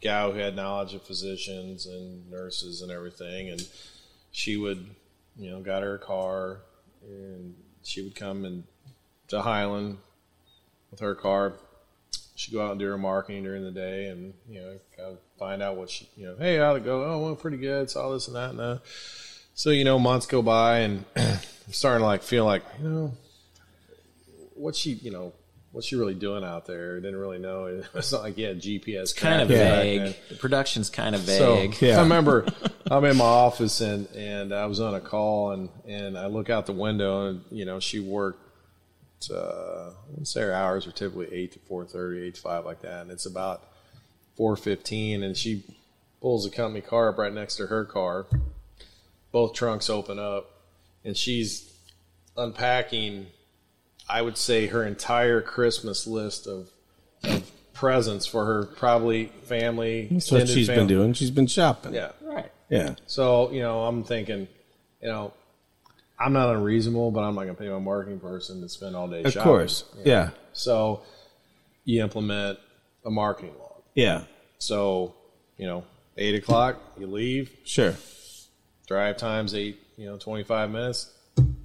gal who had knowledge of physicians and nurses and everything. And she would, you know, got her a car and she would come in to Highland with her car. She'd go out and do her marketing during the day and, you know, kind of find out what she, you know, hey, how'd it go? Oh, well, pretty good. Saw this and that and that. So, you know, months go by and I'm starting to, like, feel like, you know, what's she, you know, what's she really doing out there? Didn't really know. It's not like, yeah, G P S. It's kind of vague. The production's kind of vague. So, yeah. I remember I'm in my office and, and I was on a call and, and I look out the window and, you know, she worked. Uh, I wouldn't say her hours are typically eight to four thirty, eight to five, like that. And it's about four fifteen, and she pulls the company car up right next to her car. Both trunks open up, and she's unpacking, I would say, her entire Christmas list of, of presents for her probably family. That's what she's family. been doing. She's been shopping. Yeah. Right. Yeah. So, you know, I'm thinking, you know, I'm not unreasonable, but I'm not going to pay my marketing person to spend all day shopping. Of course, you know? Yeah. So you implement a marketing log. Yeah. So, you know, eight o'clock, you leave. Sure. Drive time's eight, you know, twenty-five minutes.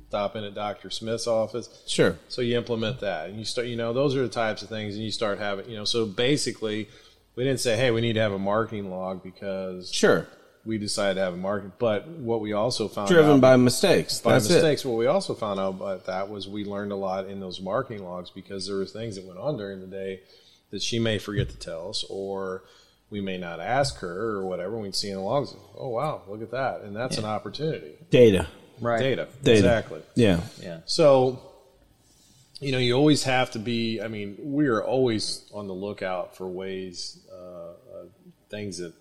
Stop in at Doctor Smith's office. Sure. So you implement that. And you start, you know, those are the types of things, and you start having, you know, so basically we didn't say, hey, we need to have a marketing log because. Sure. We decided to have a market, but what we also found out... Driven by mistakes. By That's mistakes. It. What we also found out about that was we learned a lot in those marketing logs because there were things that went on during the day that she may forget to tell us, or we may not ask her or whatever. We'd see in the logs, oh, wow, look at that. And that's yeah. an opportunity. Data. Right. Data. Data. Exactly. Yeah. Yeah. So, you know, you always have to be... I mean, we are always on the lookout for ways, uh, uh, things that...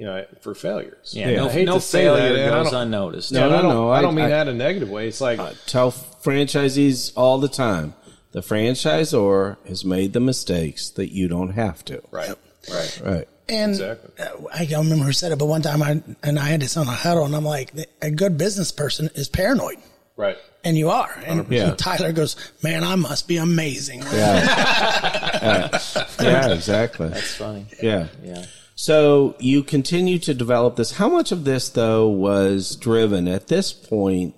You know, for failures. Yeah, yeah. No, I hate no to say failure that, goes unnoticed. No, no, no. I don't, no, I don't I, mean I, that in a negative way. It's like I tell franchisees all the time: the franchisor has made the mistakes that you don't have to. Right, right, right. And exactly. I don't remember who said it, but one time I and I had this on a huddle, and I'm like, a good business person is paranoid. Right. And you are. And, yeah. and Tyler goes, man, I must be amazing. Yeah. yeah. yeah, exactly. That's funny. Yeah, yeah. So you continue to develop this. How much of this, though, was driven? At this point,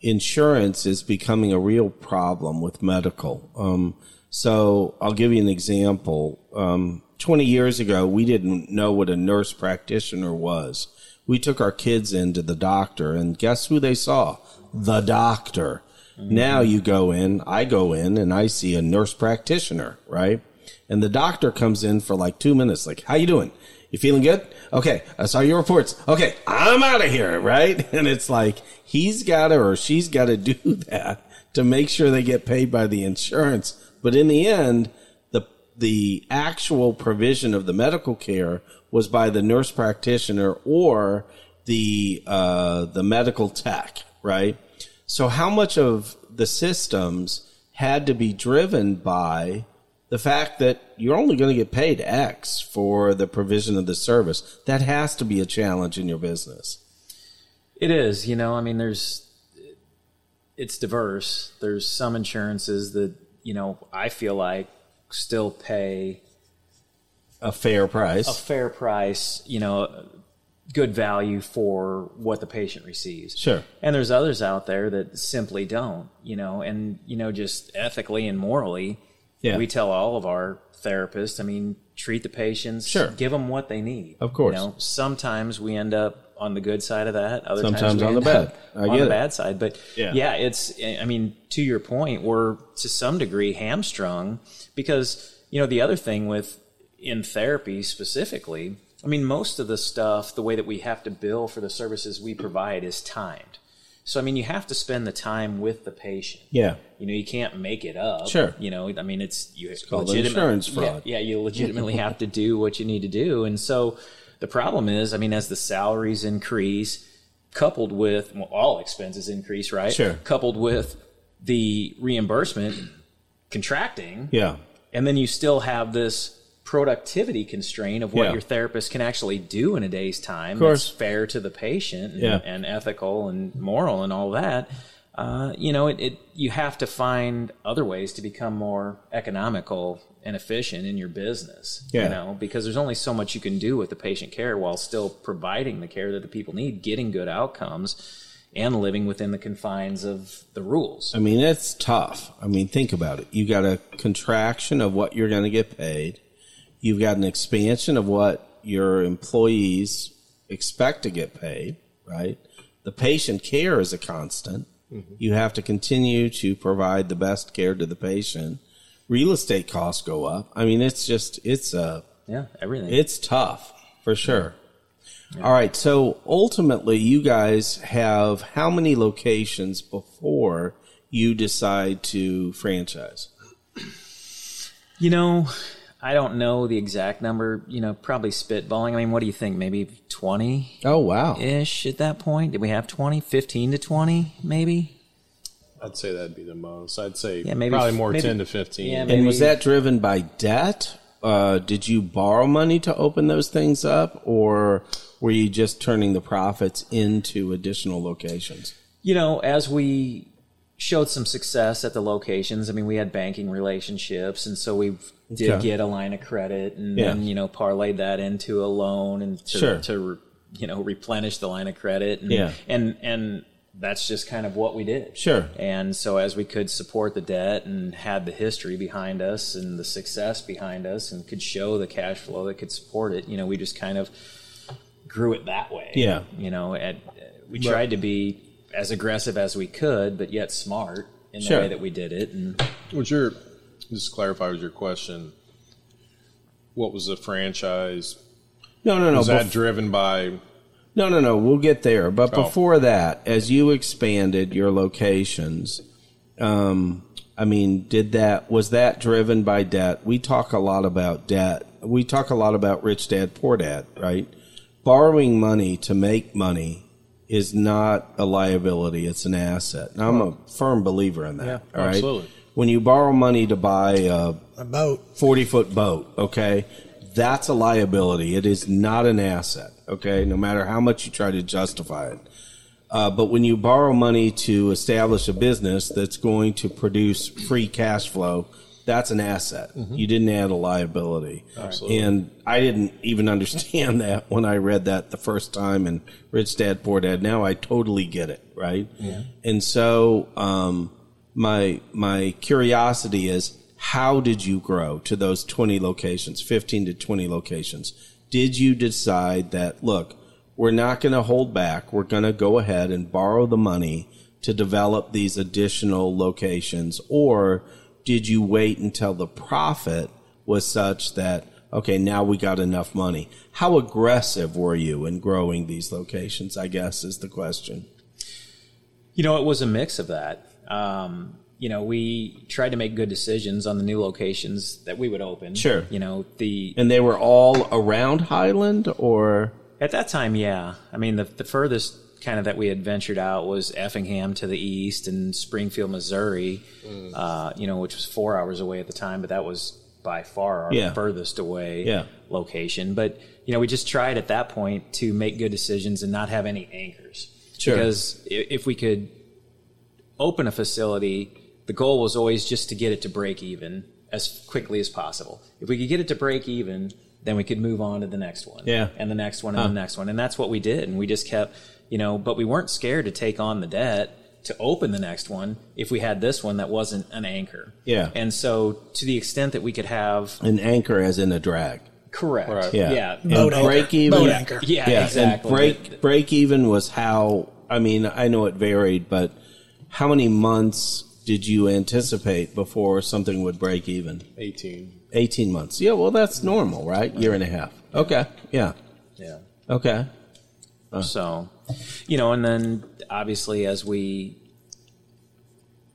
insurance is becoming a real problem with medical. Um, so I'll give you an example. Um, twenty years ago, we didn't know what a nurse practitioner was. We took our kids into the doctor, and guess who they saw? The doctor. Mm-hmm. Now you go in, I go in, and I see a nurse practitioner, right? And the doctor comes in for like two minutes, like, how you doing? You feeling good? Okay, I saw your reports. Okay, I'm out of here, right? And it's like he's got to or she's got to do that to make sure they get paid by the insurance. But in the end, the the actual provision of the medical care was by the nurse practitioner or the uh, the medical tech, right? So how much of the systems had to be driven by the fact that you're only going to get paid X for the provision of the service? That has to be a challenge in your business. It is, you know, I mean, there's, it's diverse. There's some insurances that, you know, I feel like still pay a fair price, a fair price, you know, good value for what the patient receives. Sure. And there's others out there that simply don't, you know, and, you know, just ethically and morally, yeah. we tell all of our therapists, I mean, treat the patients, sure. give them what they need. Of course. You know, sometimes we end up on the good side of that. Other sometimes times on the bad, I on the it. bad side. But yeah. yeah, it's, I mean, to your point, we're to some degree hamstrung because, you know, the other thing with in therapy specifically, I mean, most of the stuff, the way that we have to bill for the services we provide is timed. So, I mean, you have to spend the time with the patient. Yeah. You know, you can't make it up. Sure. You know, I mean, it's... You it's called insurance fraud. Yeah, yeah, you legitimately have to do what you need to do. And so the problem is, I mean, as the salaries increase, coupled with... Well, all expenses increase, right? Sure. Coupled with the reimbursement contracting. Yeah. And then you still have this productivity constraint of what yeah. your therapist can actually do in a day's time that's fair to the patient and, yeah. and ethical and moral and all that. Uh, you know, it, it you have to find other ways to become more economical and efficient in your business, yeah. you know, because there's only so much you can do with the patient care while still providing the care that the people need, getting good outcomes, and living within the confines of the rules. I mean, it's tough. I mean, think about it. You got a contraction of what you're going to get paid. You've got an expansion of what your employees expect to get paid, right? The patient care is a constant. Mm-hmm. You have to continue to provide the best care to the patient. Real estate costs go up. I mean, it's just, it's a... Yeah, everything. It's tough, for sure. Yeah. Yeah. All right, so ultimately, you guys have how many locations before you decide to franchise? You know... I don't know the exact number, you know, probably spitballing. I mean, what do you think? Maybe twenty? Oh, wow. Ish at that point? Did we have twenty? fifteen to twenty, maybe? I'd say that'd be the most. I'd say yeah, maybe, probably more maybe, ten to fifteen. Yeah, and was that driven by debt? Uh, did you borrow money to open those things up, or were you just turning the profits into additional locations? You know, as we... showed some success at the locations. I mean, we had banking relationships, and so we did okay. get a line of credit, and yeah. then, you know, parlayed that into a loan and to, sure. to you know, replenish the line of credit. And, yeah. and and that's just kind of what we did. Sure. And so as we could support the debt and had the history behind us and the success behind us and could show the cash flow that could support it, you know, we just kind of grew it that way. Yeah. You know, at, we tried right. to be as aggressive as we could, but yet smart in the sure. way that we did it. And was your, just to clarify, was your question, what was the franchise? No, no, no. Was that bef- driven by? No, no, no. We'll get there. But oh. before that, as you expanded your locations, um, I mean, did that, was that driven by debt? We talk a lot about debt. We talk a lot about rich dad, poor dad, right? Borrowing money to make money is not a liability, it's an asset. And I'm a firm believer in that. Yeah, all right? Absolutely. When you borrow money to buy a, a boat, forty-foot boat, okay, that's a liability. It is not an asset, okay, no matter how much you try to justify it. Uh, but when you borrow money to establish a business that's going to produce free cash flow, that's an asset. Mm-hmm. You didn't add a liability. Absolutely. And I didn't even understand that when I read that the first time in Rich Dad, Poor Dad. Now I totally get it, right? Yeah. And so um, my my curiosity is, how did you grow to those twenty locations, fifteen to twenty locations? Did you decide that, look, we're not going to hold back. We're going to go ahead and borrow the money to develop these additional locations, or... did you wait until the profit was such that, okay, now we got enough money? How aggressive were you in growing these locations, I guess, is the question. You know, it was a mix of that. Um, you know, we tried to make good decisions on the new locations that we would open. Sure. You know, the... And they were all around Highland, or... At that time, yeah. I mean, the, the furthest... kind of that we had ventured out was Effingham to the east and Springfield, Missouri, mm. uh, you know, which was four hours away at the time, but that was by far our yeah. furthest away yeah. location. But, you know, we just tried at that point to make good decisions and not have any anchors. Sure. Because if we could open a facility, the goal was always just to get it to break even as quickly as possible. If we could get it to break even, then we could move on to the next one, yeah. and the next one, and huh. the next one. And that's what we did. And we just kept, you know, but we weren't scared to take on the debt to open the next one if we had this one that wasn't an anchor. Yeah. And so to the extent that we could have... An anchor as in a drag. Correct. Right. Yeah. yeah. Boat anchor. Break even, Boat anchor. Yeah, yeah, exactly. And break, break even was how... I mean, I know it varied, but how many months did you anticipate before something would break even? eighteen. eighteen months. Yeah, well, that's normal, right? Year and a half. Okay. Yeah. Yeah. Okay. Uh. So, you know, and then obviously as we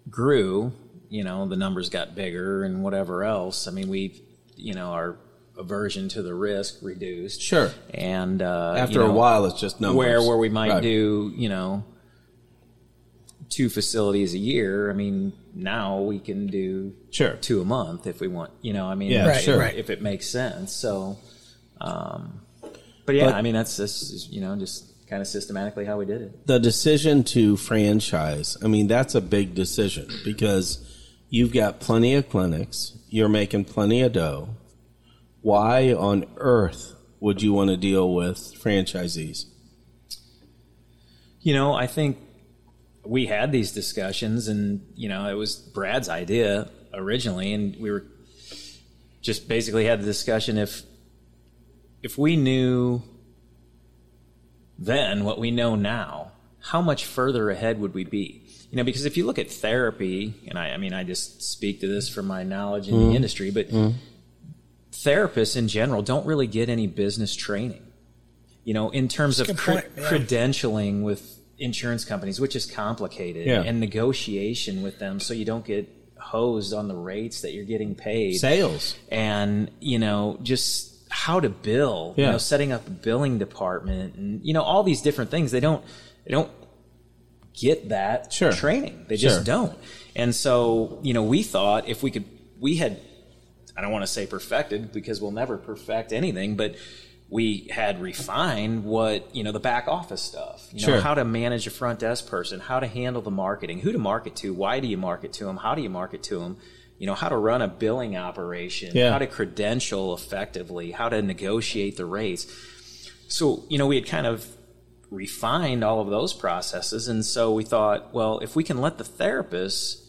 grew, you know, the numbers got bigger and whatever else. I mean, we, you know, our aversion to the risk reduced. Sure. And uh, after you know, a while, it's just numbers. Where, where we might right. do, you know, two facilities a year. I mean, now we can do sure. two a month if we want, you know, I mean, yeah, right, sure. if, if it makes sense. So, um, but yeah, but, I mean, that's just, you know, just kind of systematically how we did it. The decision to franchise, I mean, that's a big decision because you've got plenty of clinics, you're making plenty of dough. Why on earth would you want to deal with franchisees? You know, I think we had these discussions and, you know, it was Brad's idea originally. And we were just basically had the discussion if, if we knew then what we know now, how much further ahead would we be? You know, because if you look at therapy, and I, I mean, I just speak to this from my knowledge in mm. the industry, but mm. therapists in general don't really get any business training, you know, in terms That's of cre- yeah. credentialing with insurance companies, which is complicated, yeah. and negotiation with them so you don't get hosed on the rates that you're getting paid. Sales. And, you know, just how to bill, yeah. you know, setting up a billing department and, you know, all these different things. They don't they don't get that sure. training. They just sure. don't. And so, you know, we thought if we could, we had, I don't want to say perfected because we'll never perfect anything, but we had refined what, you know, the back office stuff, you know, sure. how to manage a front desk person, how to handle the marketing, who to market to, why do you market to them, how do you market to them, you know, how to run a billing operation, yeah. how to credential effectively, how to negotiate the rates. So, you know, we had kind of refined all of those processes. And so we thought, well, if we can let the therapists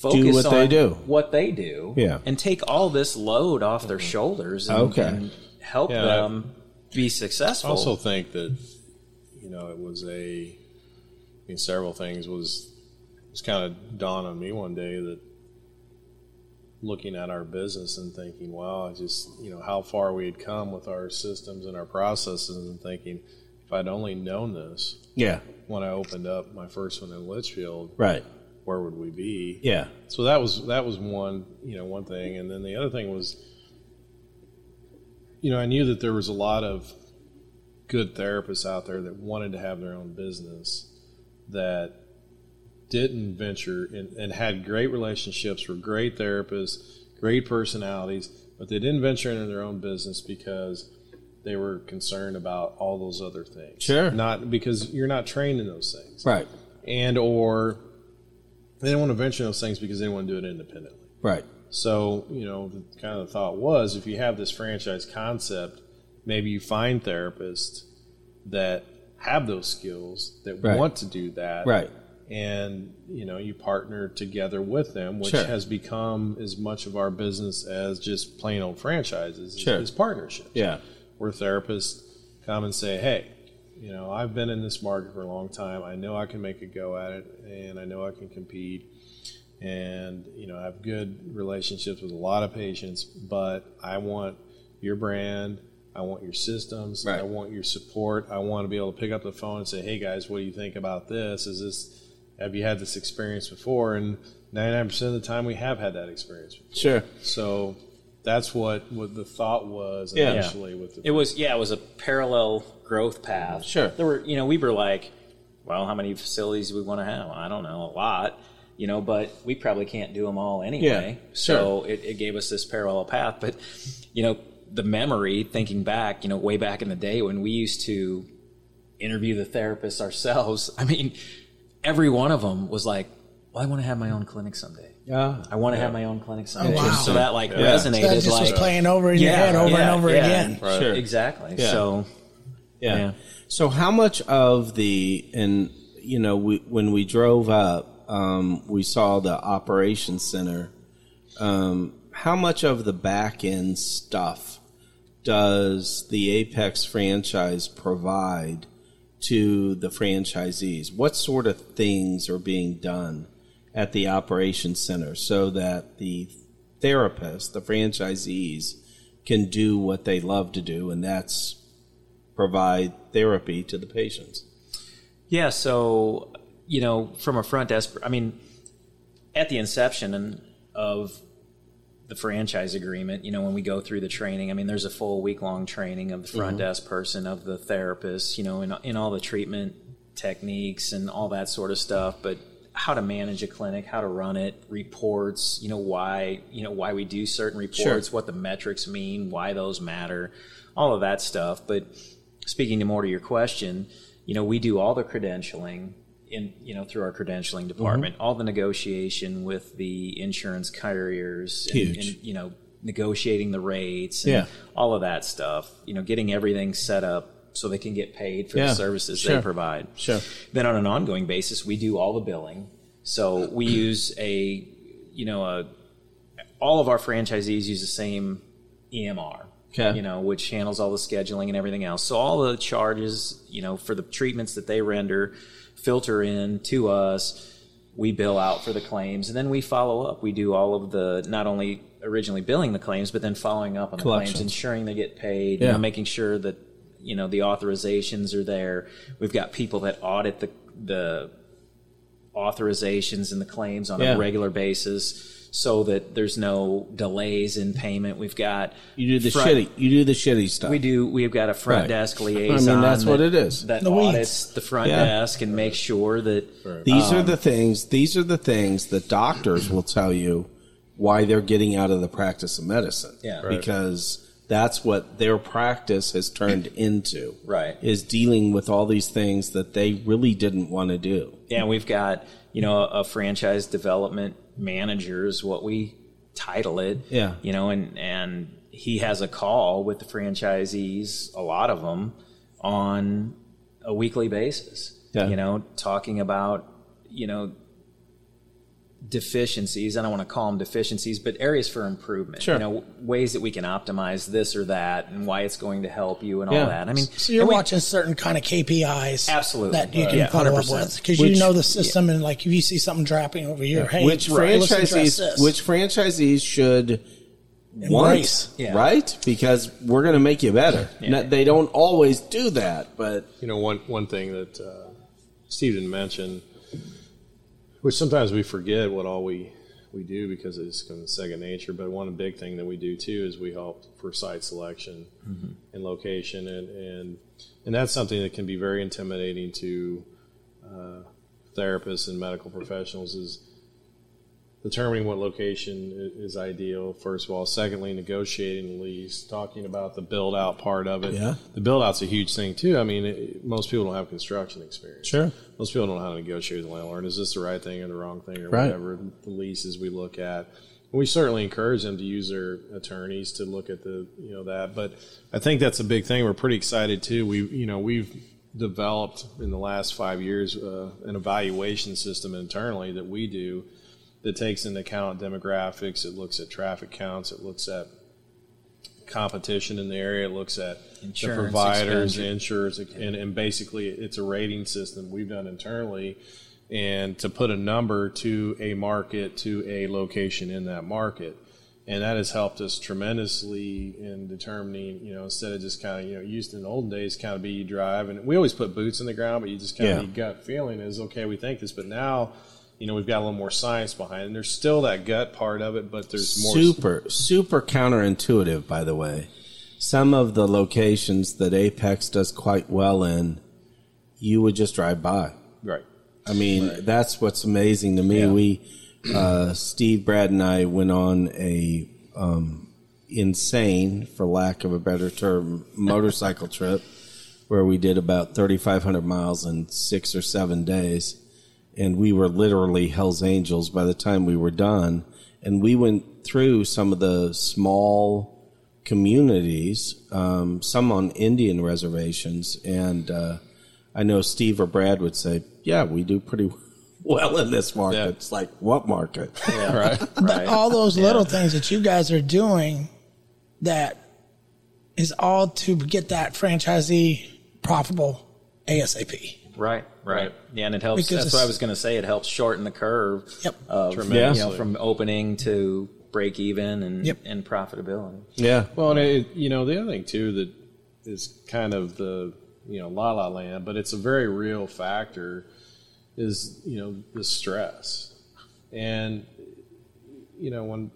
focus do what on they do. what they do yeah. and take all this load off their shoulders and, okay. and help yeah, them I be successful. I also think that, you know, it was a, I mean, several things was, it was kind of dawned on me one day that looking at our business and thinking, wow, I just, you know, how far we had come with our systems and our processes and thinking, if I'd only known this yeah. when I opened up my first one in Litchfield, right. where would we be? Yeah. So that was, that was one, you know, one thing. And then the other thing was, you know, I knew that there was a lot of good therapists out there that wanted to have their own business that didn't venture and, and had great relationships, were great therapists, great personalities, but they didn't venture into their own business because they were concerned about all those other things. Sure. Not because you're not trained in those things. Right. And or they didn't want to venture in those things because they didn't want to do it independently. Right. So, you know, the, kind of the thought was if you have this franchise concept, maybe you find therapists that have those skills, that right. want to do that. Right. And, you know, you partner together with them, which sure. has become as much of our business as just plain old franchises, sure. is partnerships. Yeah. Where therapists come and say, hey, you know, I've been in this market for a long time. I know I can make a go at it, and I know I can compete. And, you know, I have good relationships with a lot of patients, but I want your brand, I want your systems, right. I want your support. I want to be able to pick up the phone and say, hey, guys, what do you think about this? Is this, have you had this experience before? And ninety-nine percent of the time we have had that experience before. Sure. So that's what, what the thought was yeah. initially. Yeah. With the it was, yeah, it was a parallel growth path. Sure. There were, you know, we were like, well, how many facilities do we want to have? I don't know, a lot. You know, but we probably can't do them all anyway. Yeah, sure. So it, it gave us this parallel path. But, you know, the memory, thinking back, you know, way back in the day when we used to interview the therapists ourselves, I mean, every one of them was like, well, I want to have my own clinic someday. Yeah, I want to yeah. have my own clinic someday. Oh, wow. So that like yeah. resonated. So that just like, was playing over in yeah, your head over yeah, and over yeah, again. Right. Sure. Exactly. Yeah. So, yeah. yeah. So how much of the, and you know, we, when we drove up, um, we saw the operations center. Um, how much of the back end stuff does the Apex franchise provide to the franchisees? What sort of things are being done at the operations center so that the therapists, the franchisees, can do what they love to do, and that's provide therapy to the patients? Yeah, so, you know, from a front desk, I mean, at the inception of the franchise agreement, you know, when we go through the training, I mean, there's a full week-long training of the front mm-hmm. desk person, of the therapist, you know, in, in all the treatment techniques and all that sort of stuff, but how to manage a clinic, how to run it, reports, you know, why, you know, why we do certain reports, sure. what the metrics mean, why those matter, all of that stuff. But speaking to more to your question, you know, we do all the credentialing in, you know, through our credentialing department, mm-hmm. all the negotiation with the insurance carriers, and, and, you know, negotiating the rates and yeah. all of that stuff, you know, getting everything set up so they can get paid for yeah. the services sure. they provide. Sure. Then on an ongoing basis, we do all the billing. So we use a, you know, a, all of our franchisees use the same E M R. Okay. You know, which handles all the scheduling and everything else. So all the charges, you know, for the treatments that they render filter in to us. We bill out for the claims, and then we follow up. We do all of the, not only originally billing the claims, but then following up on the claims, ensuring they get paid, yeah. you know, making sure that, you know, the authorizations are there. We've got people that audit the the authorizations and the claims on yeah. a regular basis, so that there's no delays in payment. We've got you do the front, shitty, you do the shitty stuff. We do. We've got a front right. desk liaison. I mean, that's that, what it is. That the audits weeds. the front yeah. desk and right. makes sure that right. these um, are the things. These are the things that doctors will tell you why they're getting out of the practice of medicine. Yeah, right. Because that's what their practice has turned into. Right, is dealing with all these things that they really didn't want to do. Yeah, we've got, you know, a, a franchise development manager is what we title it, yeah you know and and he has a call with the franchisees, a lot of them, on a weekly basis, yeah. you know talking about you know deficiencies. I don't want to call them deficiencies, but areas for improvement, sure. you know ways that we can optimize this or that and why it's going to help you and yeah. all that. I mean, so you're watching we, certain kind of K P Is absolutely that you right. can yeah, follow one hundred percent. Up with, because you know the system, yeah. and like if you see something dropping over here, yeah. hey, which right, franchisees which franchisees should embrace, yeah. right? Because we're going to make you better. yeah. Now, they don't always do that, but you know one one thing that uh, Steve didn't mention, which sometimes we forget what all we, we do because it's kind of second nature. But one big thing that we do too is we help for site selection mm-hmm. and location, and, and and that's something that can be very intimidating to uh, therapists and medical professionals, is determining what location is ideal, first of all. Secondly, negotiating the lease, talking about the build-out part of it. Yeah. The build-out's a huge thing, too. I mean, it, most people don't have construction experience. Sure. Most people don't know how to negotiate with the landlord. Is this the right thing or the wrong thing or right. whatever the leases we look at? And we certainly encourage them to use their attorneys to look at the, you know, that. But I think that's a big thing. We're pretty excited, too. We, you know, we've developed in the last five years uh, an evaluation system internally that we do that takes into account demographics. It looks at traffic counts. It looks at competition in the area. It looks at insurance, the providers, the insurance, and, and basically it's a rating system we've done internally, and to put a number to a market, to a location in that market. And that has helped us tremendously in determining, you know, instead of just kind of, you know, used in the olden days, kind of be you drive. And we always put boots in the ground, but you just kind yeah. of, your gut feeling is, okay, we think this, but now – you know, we've got a little more science behind it. And there's still that gut part of it, but there's more. Super, super counterintuitive, by the way. Some of the locations that Apex does quite well in, you would just drive by. Right. I mean, right. that's what's amazing to me. Yeah. We, uh, Steve, Brad, and I went on a um, insane, for lack of a better term, motorcycle trip where we did about thirty-five hundred miles in six or seven days. and we were literally Hell's Angels by the time we were done. And we went through some of the small communities, um, some on Indian reservations, and uh, I know Steve or Brad would say, yeah, we do pretty well in this market. Yeah. It's like, what market? Yeah, right, right. All those little yeah. things that you guys are doing that is all to get that franchisee profitable A S A P. Right, right. Yeah, and it helps. Because that's what I was going to say. It helps shorten the curve yep. of, tremendously. You know, from opening to break even and, yep. and profitability. Yeah. Well, and it, you know, the other thing, too, that is kind of the, you know, la la land, but it's a very real factor is, you know, the stress. And, you know, when,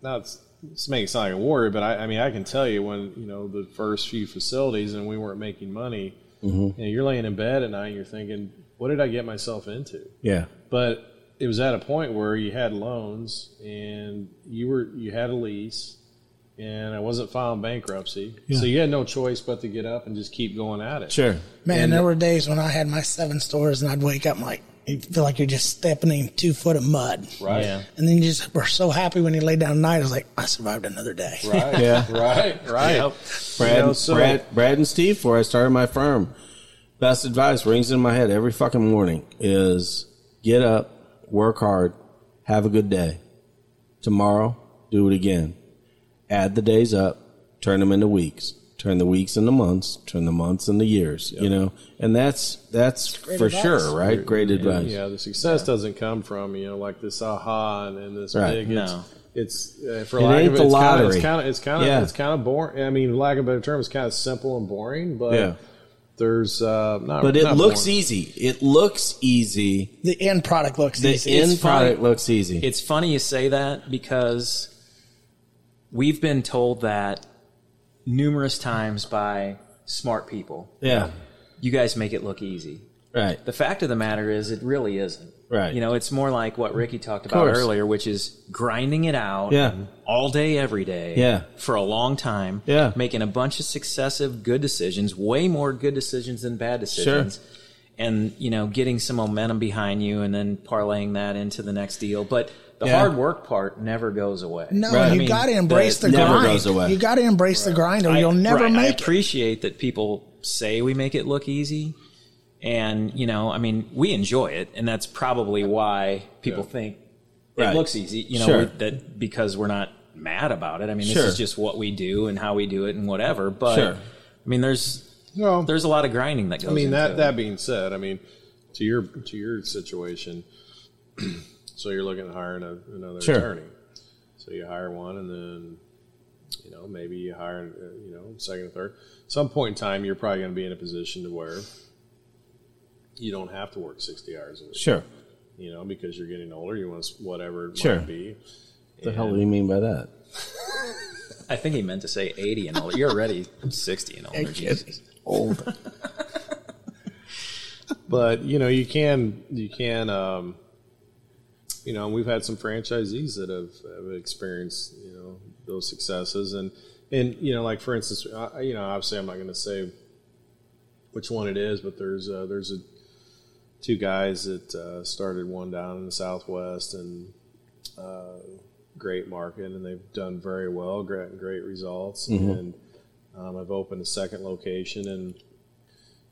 now it's, it's making it sound like a worry, but I, I mean, I can tell you when, you know, the first few facilities and we weren't making money. Mm-hmm. You know, you're laying in bed at night and you're thinking, what did I get myself into? Yeah. But it was at a point where you had loans and you were you had a lease and I wasn't filing bankruptcy. Yeah. So you had no choice but to get up and just keep going at it. Sure. Man, and there were days when I had my seven stores and I'd wake up and like, you feel like you're just stepping in two foot of mud. Right. Yeah. And then you just were so happy when you lay down at night. I was like, I survived another day. Right. Yeah. Right. Right. Yep. Brad, you know, so Brad, Brad and Steve, before I started my firm, best advice rings in my head every fucking morning is get up, work hard, have a good day. Tomorrow, do it again. Add the days up, turn them into weeks. Turn the weeks into months, turn the months into years, yep. you know, and that's, that's Great for advice. Sure, right? Great and, advice. Yeah, the success yeah. doesn't come from, you know, like this aha and, and this right. big, no. it's, it's uh, for it lack of it, it's kind of, it's kind of, it's kind of, yeah. it's kind of boring. I mean, lack of a better term, it's kind of simple and boring, but yeah. there's uh, not But it not looks boring. easy. It looks easy. The end product looks the easy. The end it's product funny. looks easy. It's funny you say that because we've been told that numerous times by smart people. Yeah. You guys make it look easy. Right. The fact of the matter is it really isn't. Right. You know, it's more like what Ricky talked about earlier, which is grinding it out yeah. all day, every day yeah. for a long time, yeah. making a bunch of successive good decisions, way more good decisions than bad decisions. Sure. And, you know, getting some momentum behind you and then parlaying that into the next deal. But the yeah. hard work part never goes away. No, right. you I mean, got to embrace the, the grind. Never goes away. You got to embrace right. the grind, or I, you'll never right. make it. I appreciate it. that people say we make it look easy, and you know, I mean, we enjoy it, and that's probably why people yeah. think right. it looks easy. You know, sure. we, that because we're not mad about it. I mean, sure. this is just what we do and how we do it and whatever. But sure. I mean, there's well, there's a lot of grinding that goes. I mean, into that it. that being said, I mean, to your to your situation. So you're looking at hiring a, another sure. attorney. So you hire one, and then, you know, maybe you hire, you know, second or third. At some point in time, you're probably going to be in a position to where you don't have to work sixty hours a week. Sure. You know, because you're getting older, you want to, whatever it sure. might be. What the and hell do you mean by that? I think he meant to say eighty and older. You're already sixty and older. Jesus. Old. But, you know, you can, you can, um, you know, and we've had some franchisees that have, have experienced, you know, those successes. And, and you know, like, for instance, I, you know, obviously I'm not going to say which one it is, but there's uh, there's a, two guys that uh, started one down in the Southwest and uh, great market, and they've done very well, great, great results. Mm-hmm. And um, I've opened a second location. And,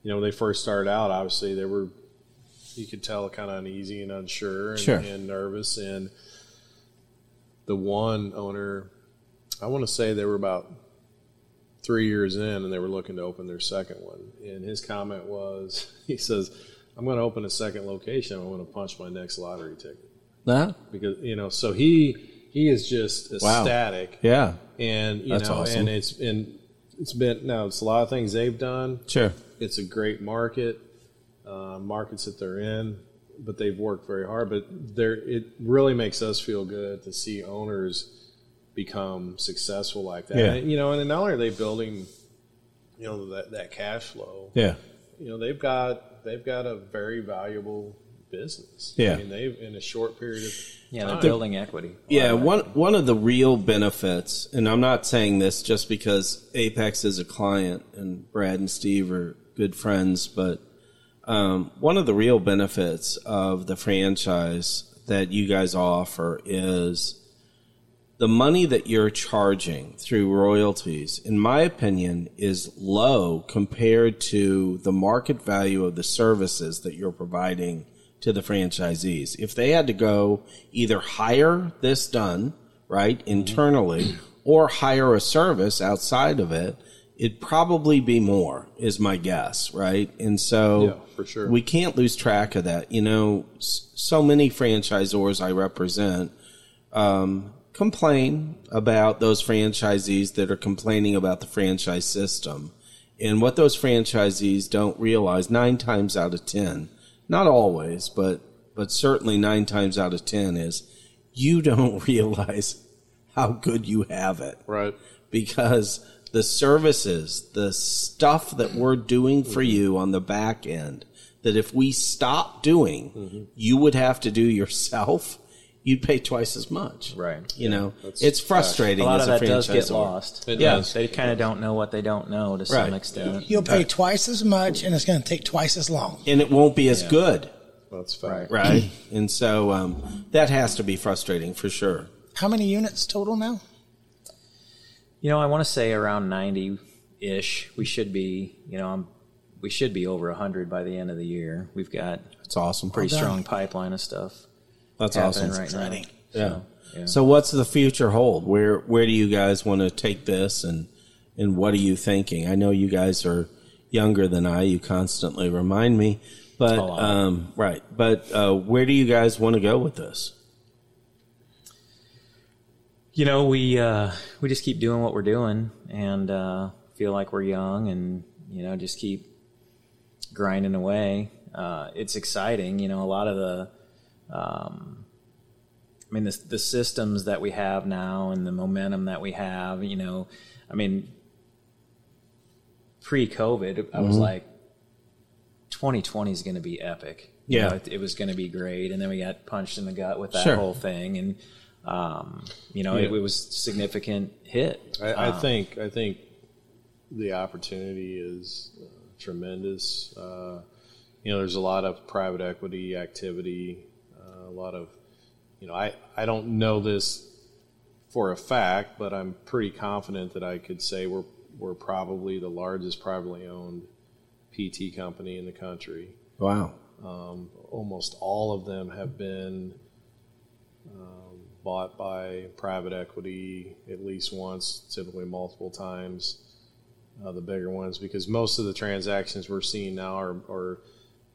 you know, when they first started out, obviously they were – you could tell kind of uneasy and unsure and, sure. and nervous. And the one owner, I want to say they were about three years in and they were looking to open their second one. And his comment was, he says, I'm going to open a second location. I want to punch my next lottery ticket. Nah. Because, you know, so he he is just ecstatic. Wow. Yeah. And, you That's know, awesome. and it's, and it's been, now it's a lot of things they've done. Sure. It's a great market. Uh, markets that they're in, but they've worked very hard. But it really makes us feel good to see owners become successful like that. Yeah. And, you know, and not only are they building, you know, that, that cash flow. Yeah. You know, they've got they've got a very valuable business. Yeah. I mean, they've in a short period of yeah, time. Yeah, they're building equity. Yeah, one one of the real benefits, and I'm not saying this just because Apex is a client and Brad and Steve are good friends, but Um, one of the real benefits of the franchise that you guys offer is the money that you're charging through royalties, in my opinion, is low compared to the market value of the services that you're providing to the franchisees. If they had to go either hire this done, right, internally, or hire a service outside of it, it'd probably be more, is my guess, right? And so yeah, for sure. We can't lose track of that. You know, so many franchisors I represent um, complain about those franchisees that are complaining about the franchise system. And what those franchisees don't realize, nine times out of ten, not always, but but certainly nine times out of ten, is you don't realize how good you have it. Right. Because the services, the stuff that we're doing for mm-hmm. you on the back end, that if we stop doing, mm-hmm. you would have to do yourself, you'd pay twice as much. Right. You yeah. know, that's, it's frustrating. A lot as of that does get lost. It yeah. does. They kind of don't know what they don't know to some right. extent. You'll pay right. twice as much, and it's going to take twice as long. And it won't be as yeah. good. That's fair. Right. right? And so um, that has to be frustrating for sure. How many units total now? You know, I want to say around ninety-ish. We should be, you know, I'm, we should be over one hundred by the end of the year. We've got that's awesome. Pretty well strong pipeline of stuff. That's awesome. Right now. Yeah. So, yeah. So what's the future hold? Where where do you guys want to take this, and and what are you thinking? I know you guys are younger than I. You constantly remind me, but oh, um, right. But uh, where do you guys want to go with this? You know, we uh, we just keep doing what we're doing, and uh, feel like we're young, and you know, just keep grinding away. Uh, it's exciting, you know. A lot of the, um, I mean, the the systems that we have now, and the momentum that we have. You know, I mean, pre-COVID, mm-hmm. I was like, twenty twenty is going to be epic. Yeah, you know, it, it was going to be great, and then we got punched in the gut with that sure. whole thing, and. Um, you know, yeah. it, it was significant hit. I, I um, think I think the opportunity is uh, tremendous. Uh, you know, there's a lot of private equity activity, uh, a lot of, you know, I, I don't know this for a fact, but I'm pretty confident that I could say we're we're probably the largest privately owned P T company in the country. Wow. Um, almost all of them have been uh, bought by private equity at least once, typically multiple times, uh, the bigger ones, because most of the transactions we're seeing now are, are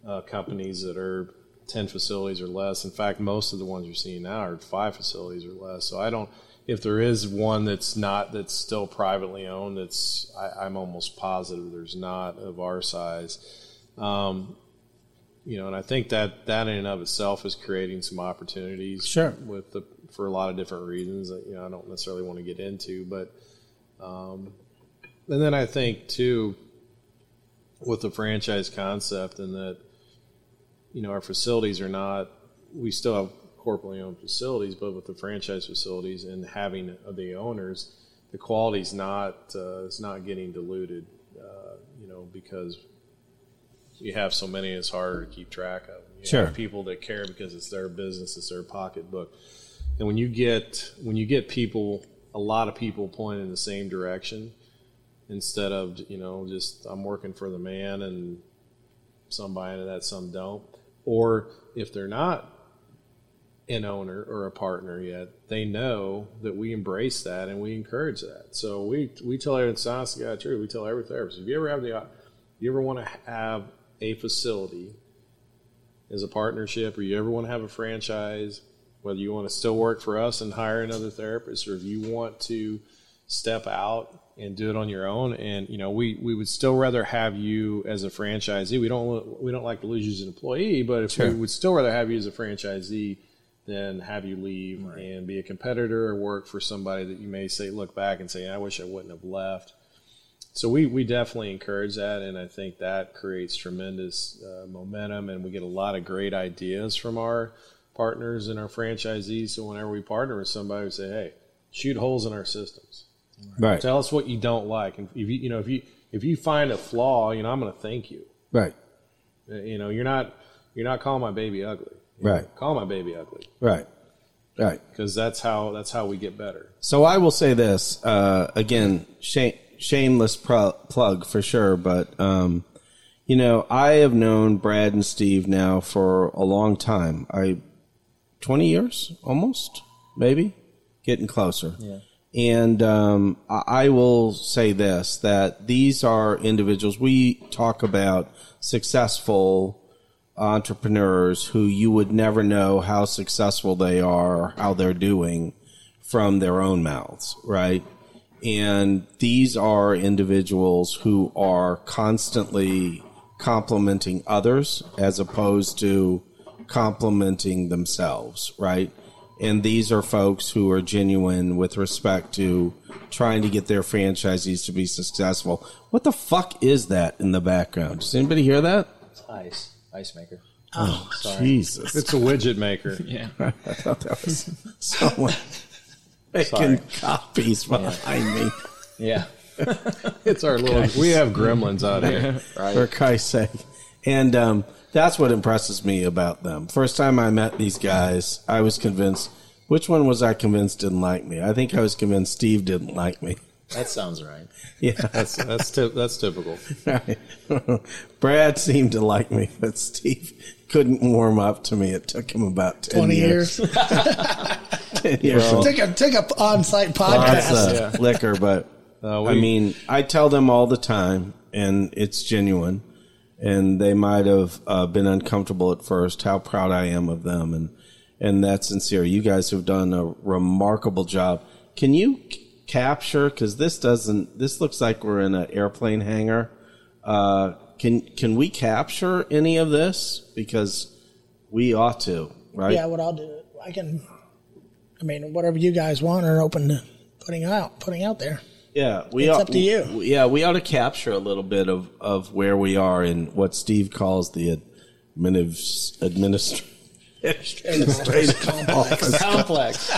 uh, companies that are ten facilities or less. In fact, most of the ones you're seeing now are five facilities or less. So I don't, if there is one that's not, that's still privately owned, that's, I, I'm almost positive there's not of our size. Um, you know, and I think that that in and of itself is creating some opportunities sure. with the, for a lot of different reasons that, you know, I don't necessarily want to get into, but, um, and then I think too, with the franchise concept, and that, you know, our facilities are not, we still have corporately owned facilities, but with the franchise facilities and having the owners, the quality's not, uh, it's not getting diluted, uh, you know, because you have so many, it's harder to keep track of. You sure. have people that care because it's their business, it's their pocketbook. And when you get when you get people, a lot of people pointing in the same direction, instead of, you know, just I'm working for the man and some buy into that, some don't. Or if they're not an owner or a partner yet, they know that we embrace that and we encourage that. So we we tell everyone, science is the truth. We tell every therapist, if you ever have the, you ever want to have a facility as a partnership, or you ever want to have a franchise, whether you want to still work for us and hire another therapist, or if you want to step out and do it on your own. And, you know, we, we would still rather have you as a franchisee. We don't we don't like to lose you as an employee, but if sure. we would still rather have you as a franchisee than have you leave right. and be a competitor or work for somebody that you may say, look back and say, I wish I wouldn't have left. So we, we definitely encourage that, and I think that creates tremendous uh, momentum, and we get a lot of great ideas from our partners and our franchisees. So whenever we partner with somebody, we say, "Hey, shoot holes in our systems. Right. Tell us what you don't like, and if you, you know, if you if you find a flaw, you know, I'm going to thank you. Right. You know, you're not you're not calling my baby ugly. Right. Know, call my baby ugly. Right. Right. Because that's how that's how we get better. So I will say this uh, again, shame, shameless pro- plug for sure, but um, you know, I have known Brad and Steve now for a long time. I twenty years almost, maybe getting closer. Yeah. And um, I will say this, that these are individuals. We talk about successful entrepreneurs who you would never know how successful they are, how they're doing from their own mouths, right? And these are individuals who are constantly complimenting others as opposed to complimenting themselves, right? And these are folks who are genuine with respect to trying to get their franchisees to be successful. What the fuck is that in the background? Does anybody hear that? It's ice. Ice maker. Oh, sorry. Jesus. It's a widget maker. Yeah. I thought that was someone making copies behind yeah. me. Yeah. It's our little... Christ. We have gremlins out here. Right. For Christ's sake. And um, that's what impresses me about them. First time I met these guys, I was convinced... Which one was I convinced didn't like me? I think I was convinced Steve didn't like me. That sounds right. Yeah, that's that's t- that's typical. Right. Brad seemed to like me, but Steve couldn't warm up to me. It took him about ten twenty years. years. ten years. Well, take a take a on-site podcast yeah. liquor, but uh, we, I mean, I tell them all the time, and it's genuine. And they might have uh, been uncomfortable at first. How proud I am of them, and and that's sincere. You guys have done a remarkable job. Can you? Capture, because this doesn't. This looks like we're in an airplane hangar. Uh, can can we capture any of this? Because we ought to, right? Yeah, what I'll do, I can. I mean, whatever you guys want are open to putting out, putting out there. Yeah, we it's ought, up to you. We, yeah, we ought to capture a little bit of, of where we are in what Steve calls the administ- administ- administrative complex. complex.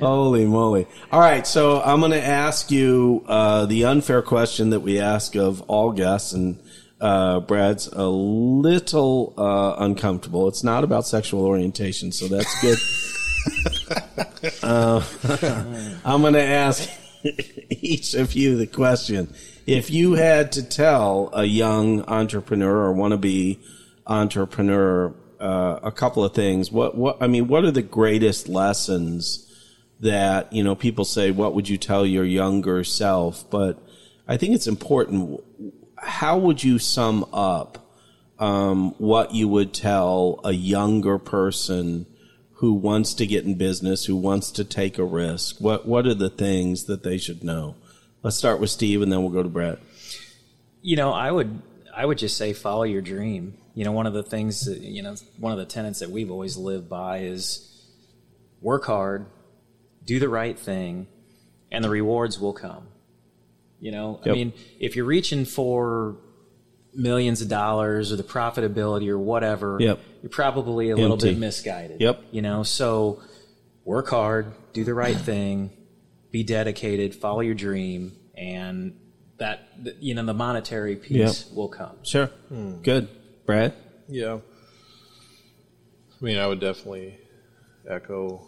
Holy moly. All right, so I'm going to ask you uh, the unfair question that we ask of all guests, and uh, Brad's a little uh, uncomfortable. It's not about sexual orientation, so that's good. uh, I'm going to ask each of you the question. If you had to tell a young entrepreneur or wannabe entrepreneur uh, a couple of things, what, what I mean, what are the greatest lessons that, you know, people say, what would you tell your younger self? But I think it's important. How would you sum up um, what you would tell a younger person who wants to get in business, who wants to take a risk? What What are the things that they should know? Let's start with Steve, and then we'll go to Brett. You know, I would I would just say follow your dream. You know, one of the things that, you know, one of the tenets that we've always lived by is work hard. Do the right thing, and the rewards will come. You know, yep. I mean, if you're reaching for millions of dollars or the profitability or whatever, yep. you're probably a Empty. little bit misguided. Yep. You know, so work hard, do the right thing, be dedicated, follow your dream, and that, you know, the monetary piece yep. will come. Sure. Hmm. Good. Brad? Yeah. I mean, I would definitely echo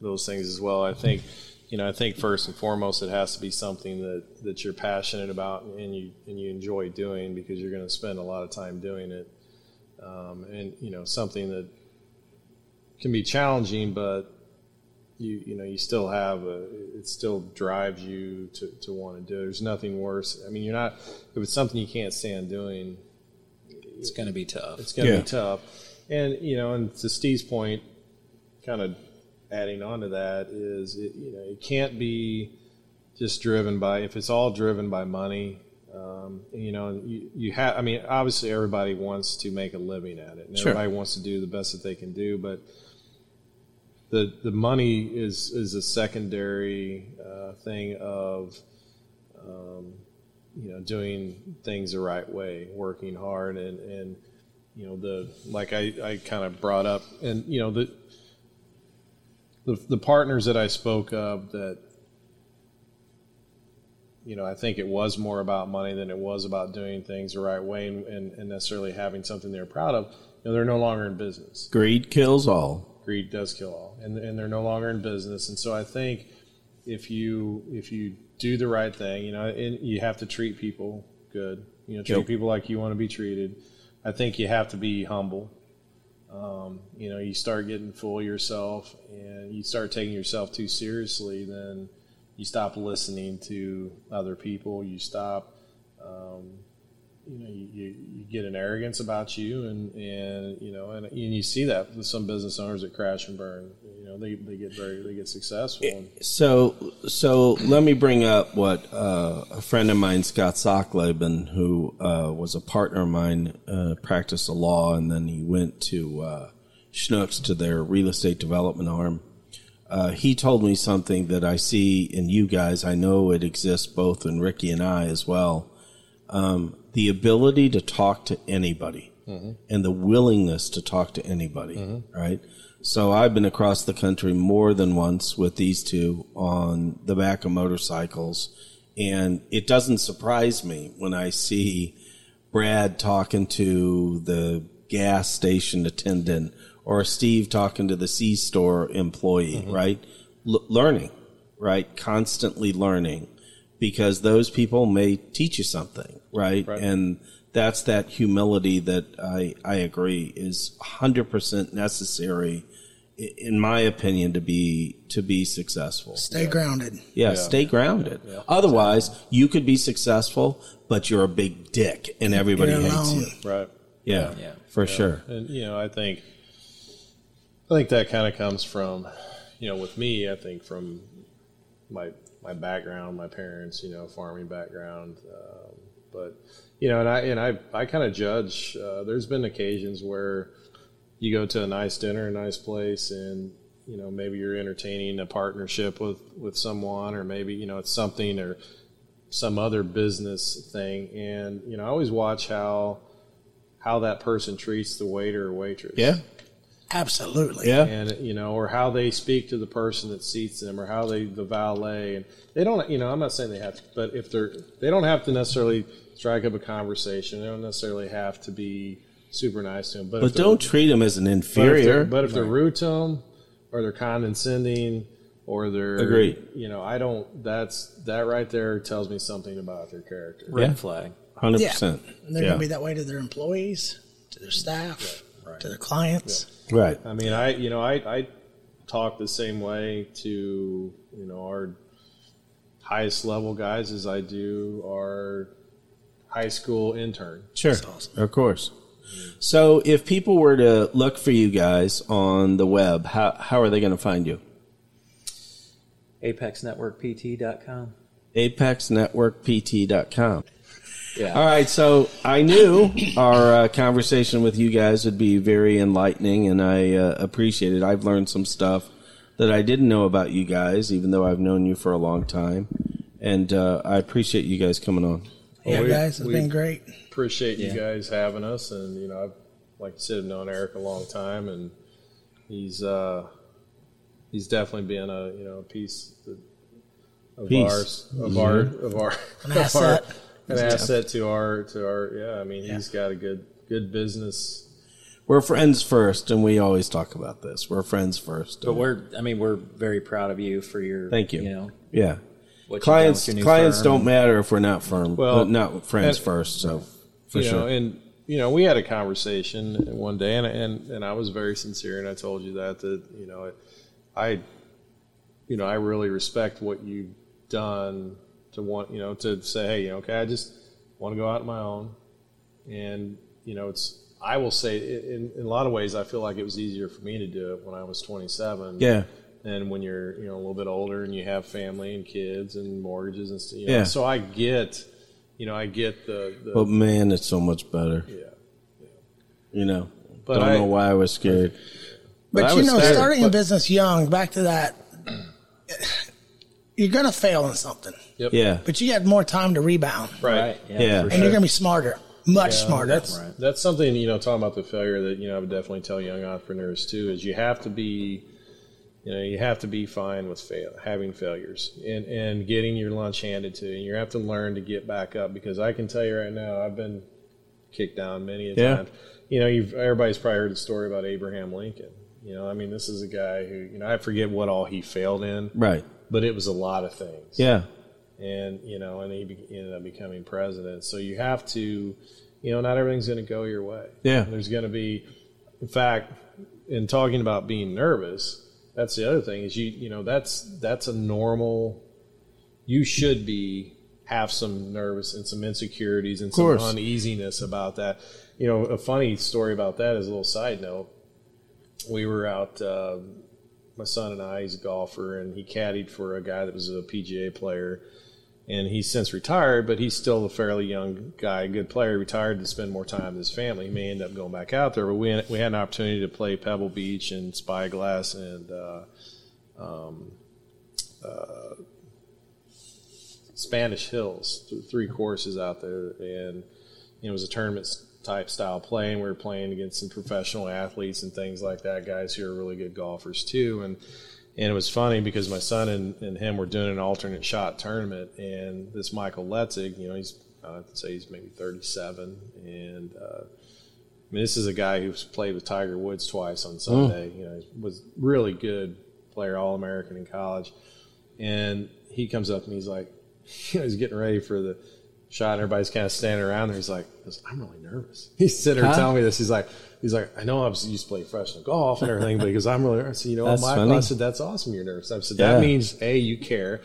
those things as well. I think, you know, I think first and foremost, it has to be something that, that you're passionate about and you and you enjoy doing, because you're going to spend a lot of time doing it. Um, and, you know, something that can be challenging, but you you know, you still have a, it still drives you to, to want to do it. There's nothing worse. I mean, you're not, if it's something you can't stand doing, it's going to be tough. It's going to yeah. be tough. And, you know, and to Steve's point, kind of adding on to that is, it, you know, it can't be just driven by, if it's all driven by money, um, you know, you, you have, I mean, obviously everybody wants to make a living at it, and sure. everybody wants to do the best that they can do, but the the money is, is a secondary uh, thing of, um, you know, doing things the right way, working hard, and, and you know, the, like I, I kind of brought up, and, you know, the, The, the partners that I spoke of that you know, I think it was more about money than it was about doing things the right way and, and, and necessarily having something they're proud of. You know, they're no longer in business. Greed kills all. Greed does kill all, and and they're no longer in business. And so I think if you if you do the right thing, you know, and you have to treat people good. You know, treat yep. people like you want to be treated. I think you have to be humble. Um, you know, you start getting full of yourself and you start taking yourself too seriously, then you stop listening to other people. You stop, um, you know, you, you, you get an arrogance about you, and, and you know, and, and you see that with some business owners that crash and burn. You know, they, they get very they get successful. So so let me bring up what uh, a friend of mine, Scott Sockleben, who uh, was a partner of mine, uh, practiced the law, and then he went to uh, Schnucks, to their real estate development arm. Uh, he told me something that I see in you guys. I know it exists both in Ricky and I as well. Um, the ability to talk to anybody mm-hmm. and the willingness to talk to anybody, mm-hmm. right? So I've been across the country more than once with these two on the back of motorcycles, and it doesn't surprise me when I see Brad talking to the gas station attendant or Steve talking to the C-store employee, mm-hmm. right? L- learning, right? Constantly learning, because those people may teach you something, right? right. And that's that humility that I, I agree is one hundred percent necessary, in my opinion, to be to be successful. Stay yeah. grounded. Yeah, yeah, stay grounded. Yeah. Yeah. Otherwise, you could be successful, but you're a big dick and everybody you're hates alone. you. Right. Yeah, yeah. yeah. for yeah. sure. And, you know, I think... I think that kind of comes from, you know, with me, I think from my my background, my parents, you know, farming background. Um, but, you know, and I and I, I kind of judge, uh, there's been occasions where you go to a nice dinner, a nice place, and, you know, maybe you're entertaining a partnership with, with someone, or maybe, you know, it's something or some other business thing. And, you know, I always watch how how that person treats the waiter or waitress. Yeah. Absolutely. Yeah. And, you know, or how they speak to the person that seats them, or how they, the valet, and they don't, you know, I'm not saying they have to, but if they're, they don't have to necessarily strike up a conversation. They don't necessarily have to be super nice to them. But, but don't treat them as an inferior. But if, but if right. they're rude to them, or they're condescending, or they're, Agreed. you know, I don't, that's, that right there tells me something about their character. Red yeah. flag. one hundred percent. Yeah. And they're yeah. going to be that way to their employees, to their staff. Right. Right. To their clients. Yeah. Right. I mean, I, you know, I, I talk the same way to, you know, our highest level guys as I do our high school intern. Sure. That's awesome. Of course. Mm-hmm. So if people were to look for you guys on the web, how, how are they going to find you? apex network p t dot com. apex network p t dot com. Yeah. All right, so I knew our uh, conversation with you guys would be very enlightening, and I uh, appreciate it. I've learned some stuff that I didn't know about you guys, even though I've known you for a long time, and uh, I appreciate you guys coming on. Yeah, well, we, guys, it's been great. Appreciate yeah. you guys having us, and, you know, I've, like you said, I've known Eric a long time, and he's uh, he's definitely been a, you know, a piece of Peace. ours, of mm-hmm. our, of our, an asset. An asset to our, to our, yeah, I mean, yeah. he's got a good, good business. We're friends first, and we always talk about this. We're friends first. But we're, I mean, we're very proud of you for your, thank you. You know, yeah. Clients, clients firm. Don't matter if we're not firm, well, not friends and, first. So for you sure. Know, and, you know, we had a conversation one day, and, and, and I was very sincere, and I told you that, that, you know, I, you know, I really respect what you've done. To want, you know, to say, hey, you know, okay, I just want to go out on my own, and you know, it's. I will say, in, in a lot of ways, I feel like it was easier for me to do it when I was twenty-seven. Yeah. And when you're, you know, a little bit older and you have family and kids and mortgages and stuff. You know, yeah. So I get, you know, I get the. the but man, it's so much better. Yeah. yeah. You know, but don't I, know why I was scared. But, but you know, scared, starting but, a business young. Back to that. You're going to fail in something. Yep. Yeah. But you have more time to rebound. Right. right. Yeah. yeah. And sure. you're going to be smarter, much yeah, smarter. That's, right. that's something, you know, talking about the failure that, you know, I would definitely tell young entrepreneurs too, is you have to be, You know, you have to be fine with fail, having failures and, and getting your lunch handed to you. And you have to learn to get back up, because I can tell you right now, I've been kicked down many a yeah. time. You know, you've, everybody's probably heard the story about Abraham Lincoln. You know, I mean, this is a guy who, you know, I forget what all he failed in. Right. But it was a lot of things. Yeah. And, you know, and he be, ended up becoming president. So you have to, you know, not everything's going to go your way. Yeah. There's going to be, in fact, in talking about being nervous, that's the other thing is, you you know, that's that's a normal, you should be, have some nervous and some insecurities and some uneasiness about that. You know, a funny story about that is a little side note. We were out, uh, my son and I, he's a golfer, and he caddied for a guy that was a P G A player. And he's since retired, but he's still a fairly young guy, good player, retired to spend more time with his family. He may end up going back out there, but we had, we had an opportunity to play Pebble Beach and Spyglass and uh, um, uh, Spanish Hills, three courses out there. And you know, it was a tournament-type style play, and we were playing against some professional athletes and things like that, guys who are really good golfers too. And And it was funny because my son and, and him were doing an alternate shot tournament, and this Michael Letzig, you know, he's, I'd say he's maybe thirty-seven, and uh, I mean, this is a guy who's played with Tiger Woods twice on Sunday. Mm. You know, he was really good player, All-American in college, and he comes up and he's like, you know, he's getting ready for the shot, and everybody's kind of standing around there. He's like, I'm really nervous. He's sitting there huh? telling me this. He's like, He's like, I know I was used to play professional golf and everything, but because I'm really nervous. I said, you know, Michael, I said, that's awesome, you're nervous. I said, that yeah. means, A, you care.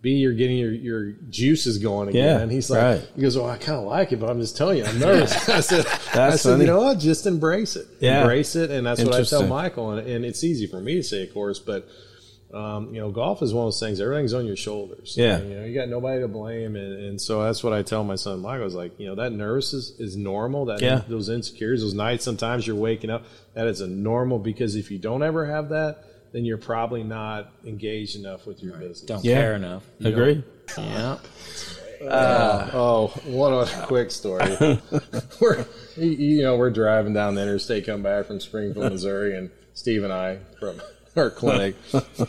B, you're getting your, your juices going again. Yeah, and he's like, right. he goes, well, I kind of like it, but I'm just telling you, I'm nervous. I said, that's I said funny. You know what, just embrace it. Yeah. Embrace it, and that's what I tell Michael. And, and it's easy for me to say, of course, but, um, you know, golf is one of those things, everything's on your shoulders. Yeah. And, you know, you got nobody to blame. And, and so that's what I tell my son, Michael, is like, you know, that nervous is, is normal. That yeah. Those insecurities, those nights sometimes you're waking up, that is a normal, because if you don't ever have that, then you're probably not engaged enough with your right. business. Don't yeah. care enough. You Agree. Yeah. Uh, uh, oh, what a quick story. we're, you know, we're driving down the interstate, come back from Springfield, Missouri, and Steve and I from our clinic,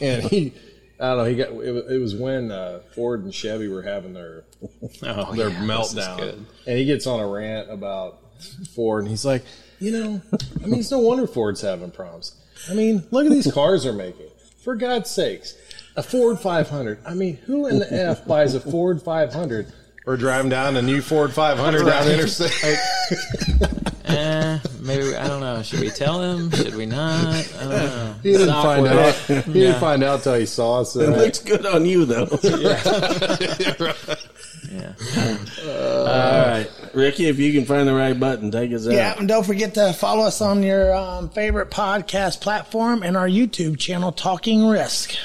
and he, I don't know, he got, it, it was when uh, Ford and Chevy were having their oh, their yeah, meltdown, and he gets on a rant about Ford, and he's like, you know, I mean, it's no wonder Ford's having problems. I mean, look at these cars they're making. For God's sakes, a Ford five hundred. I mean, who in the F buys a Ford five hundred? We're driving down a new Ford five hundred down the interstate. Eh, maybe, we, I don't know. Should we tell him? Should we not? I don't know. He didn't find out. He didn't yeah. find out until he saw us. It right? looks good on you, though. Yeah. yeah. Uh, All right. Ricky, if you can find the right button, take us out. Yeah, and don't forget to follow us on your um, favorite podcast platform and our YouTube channel, Talking Risk.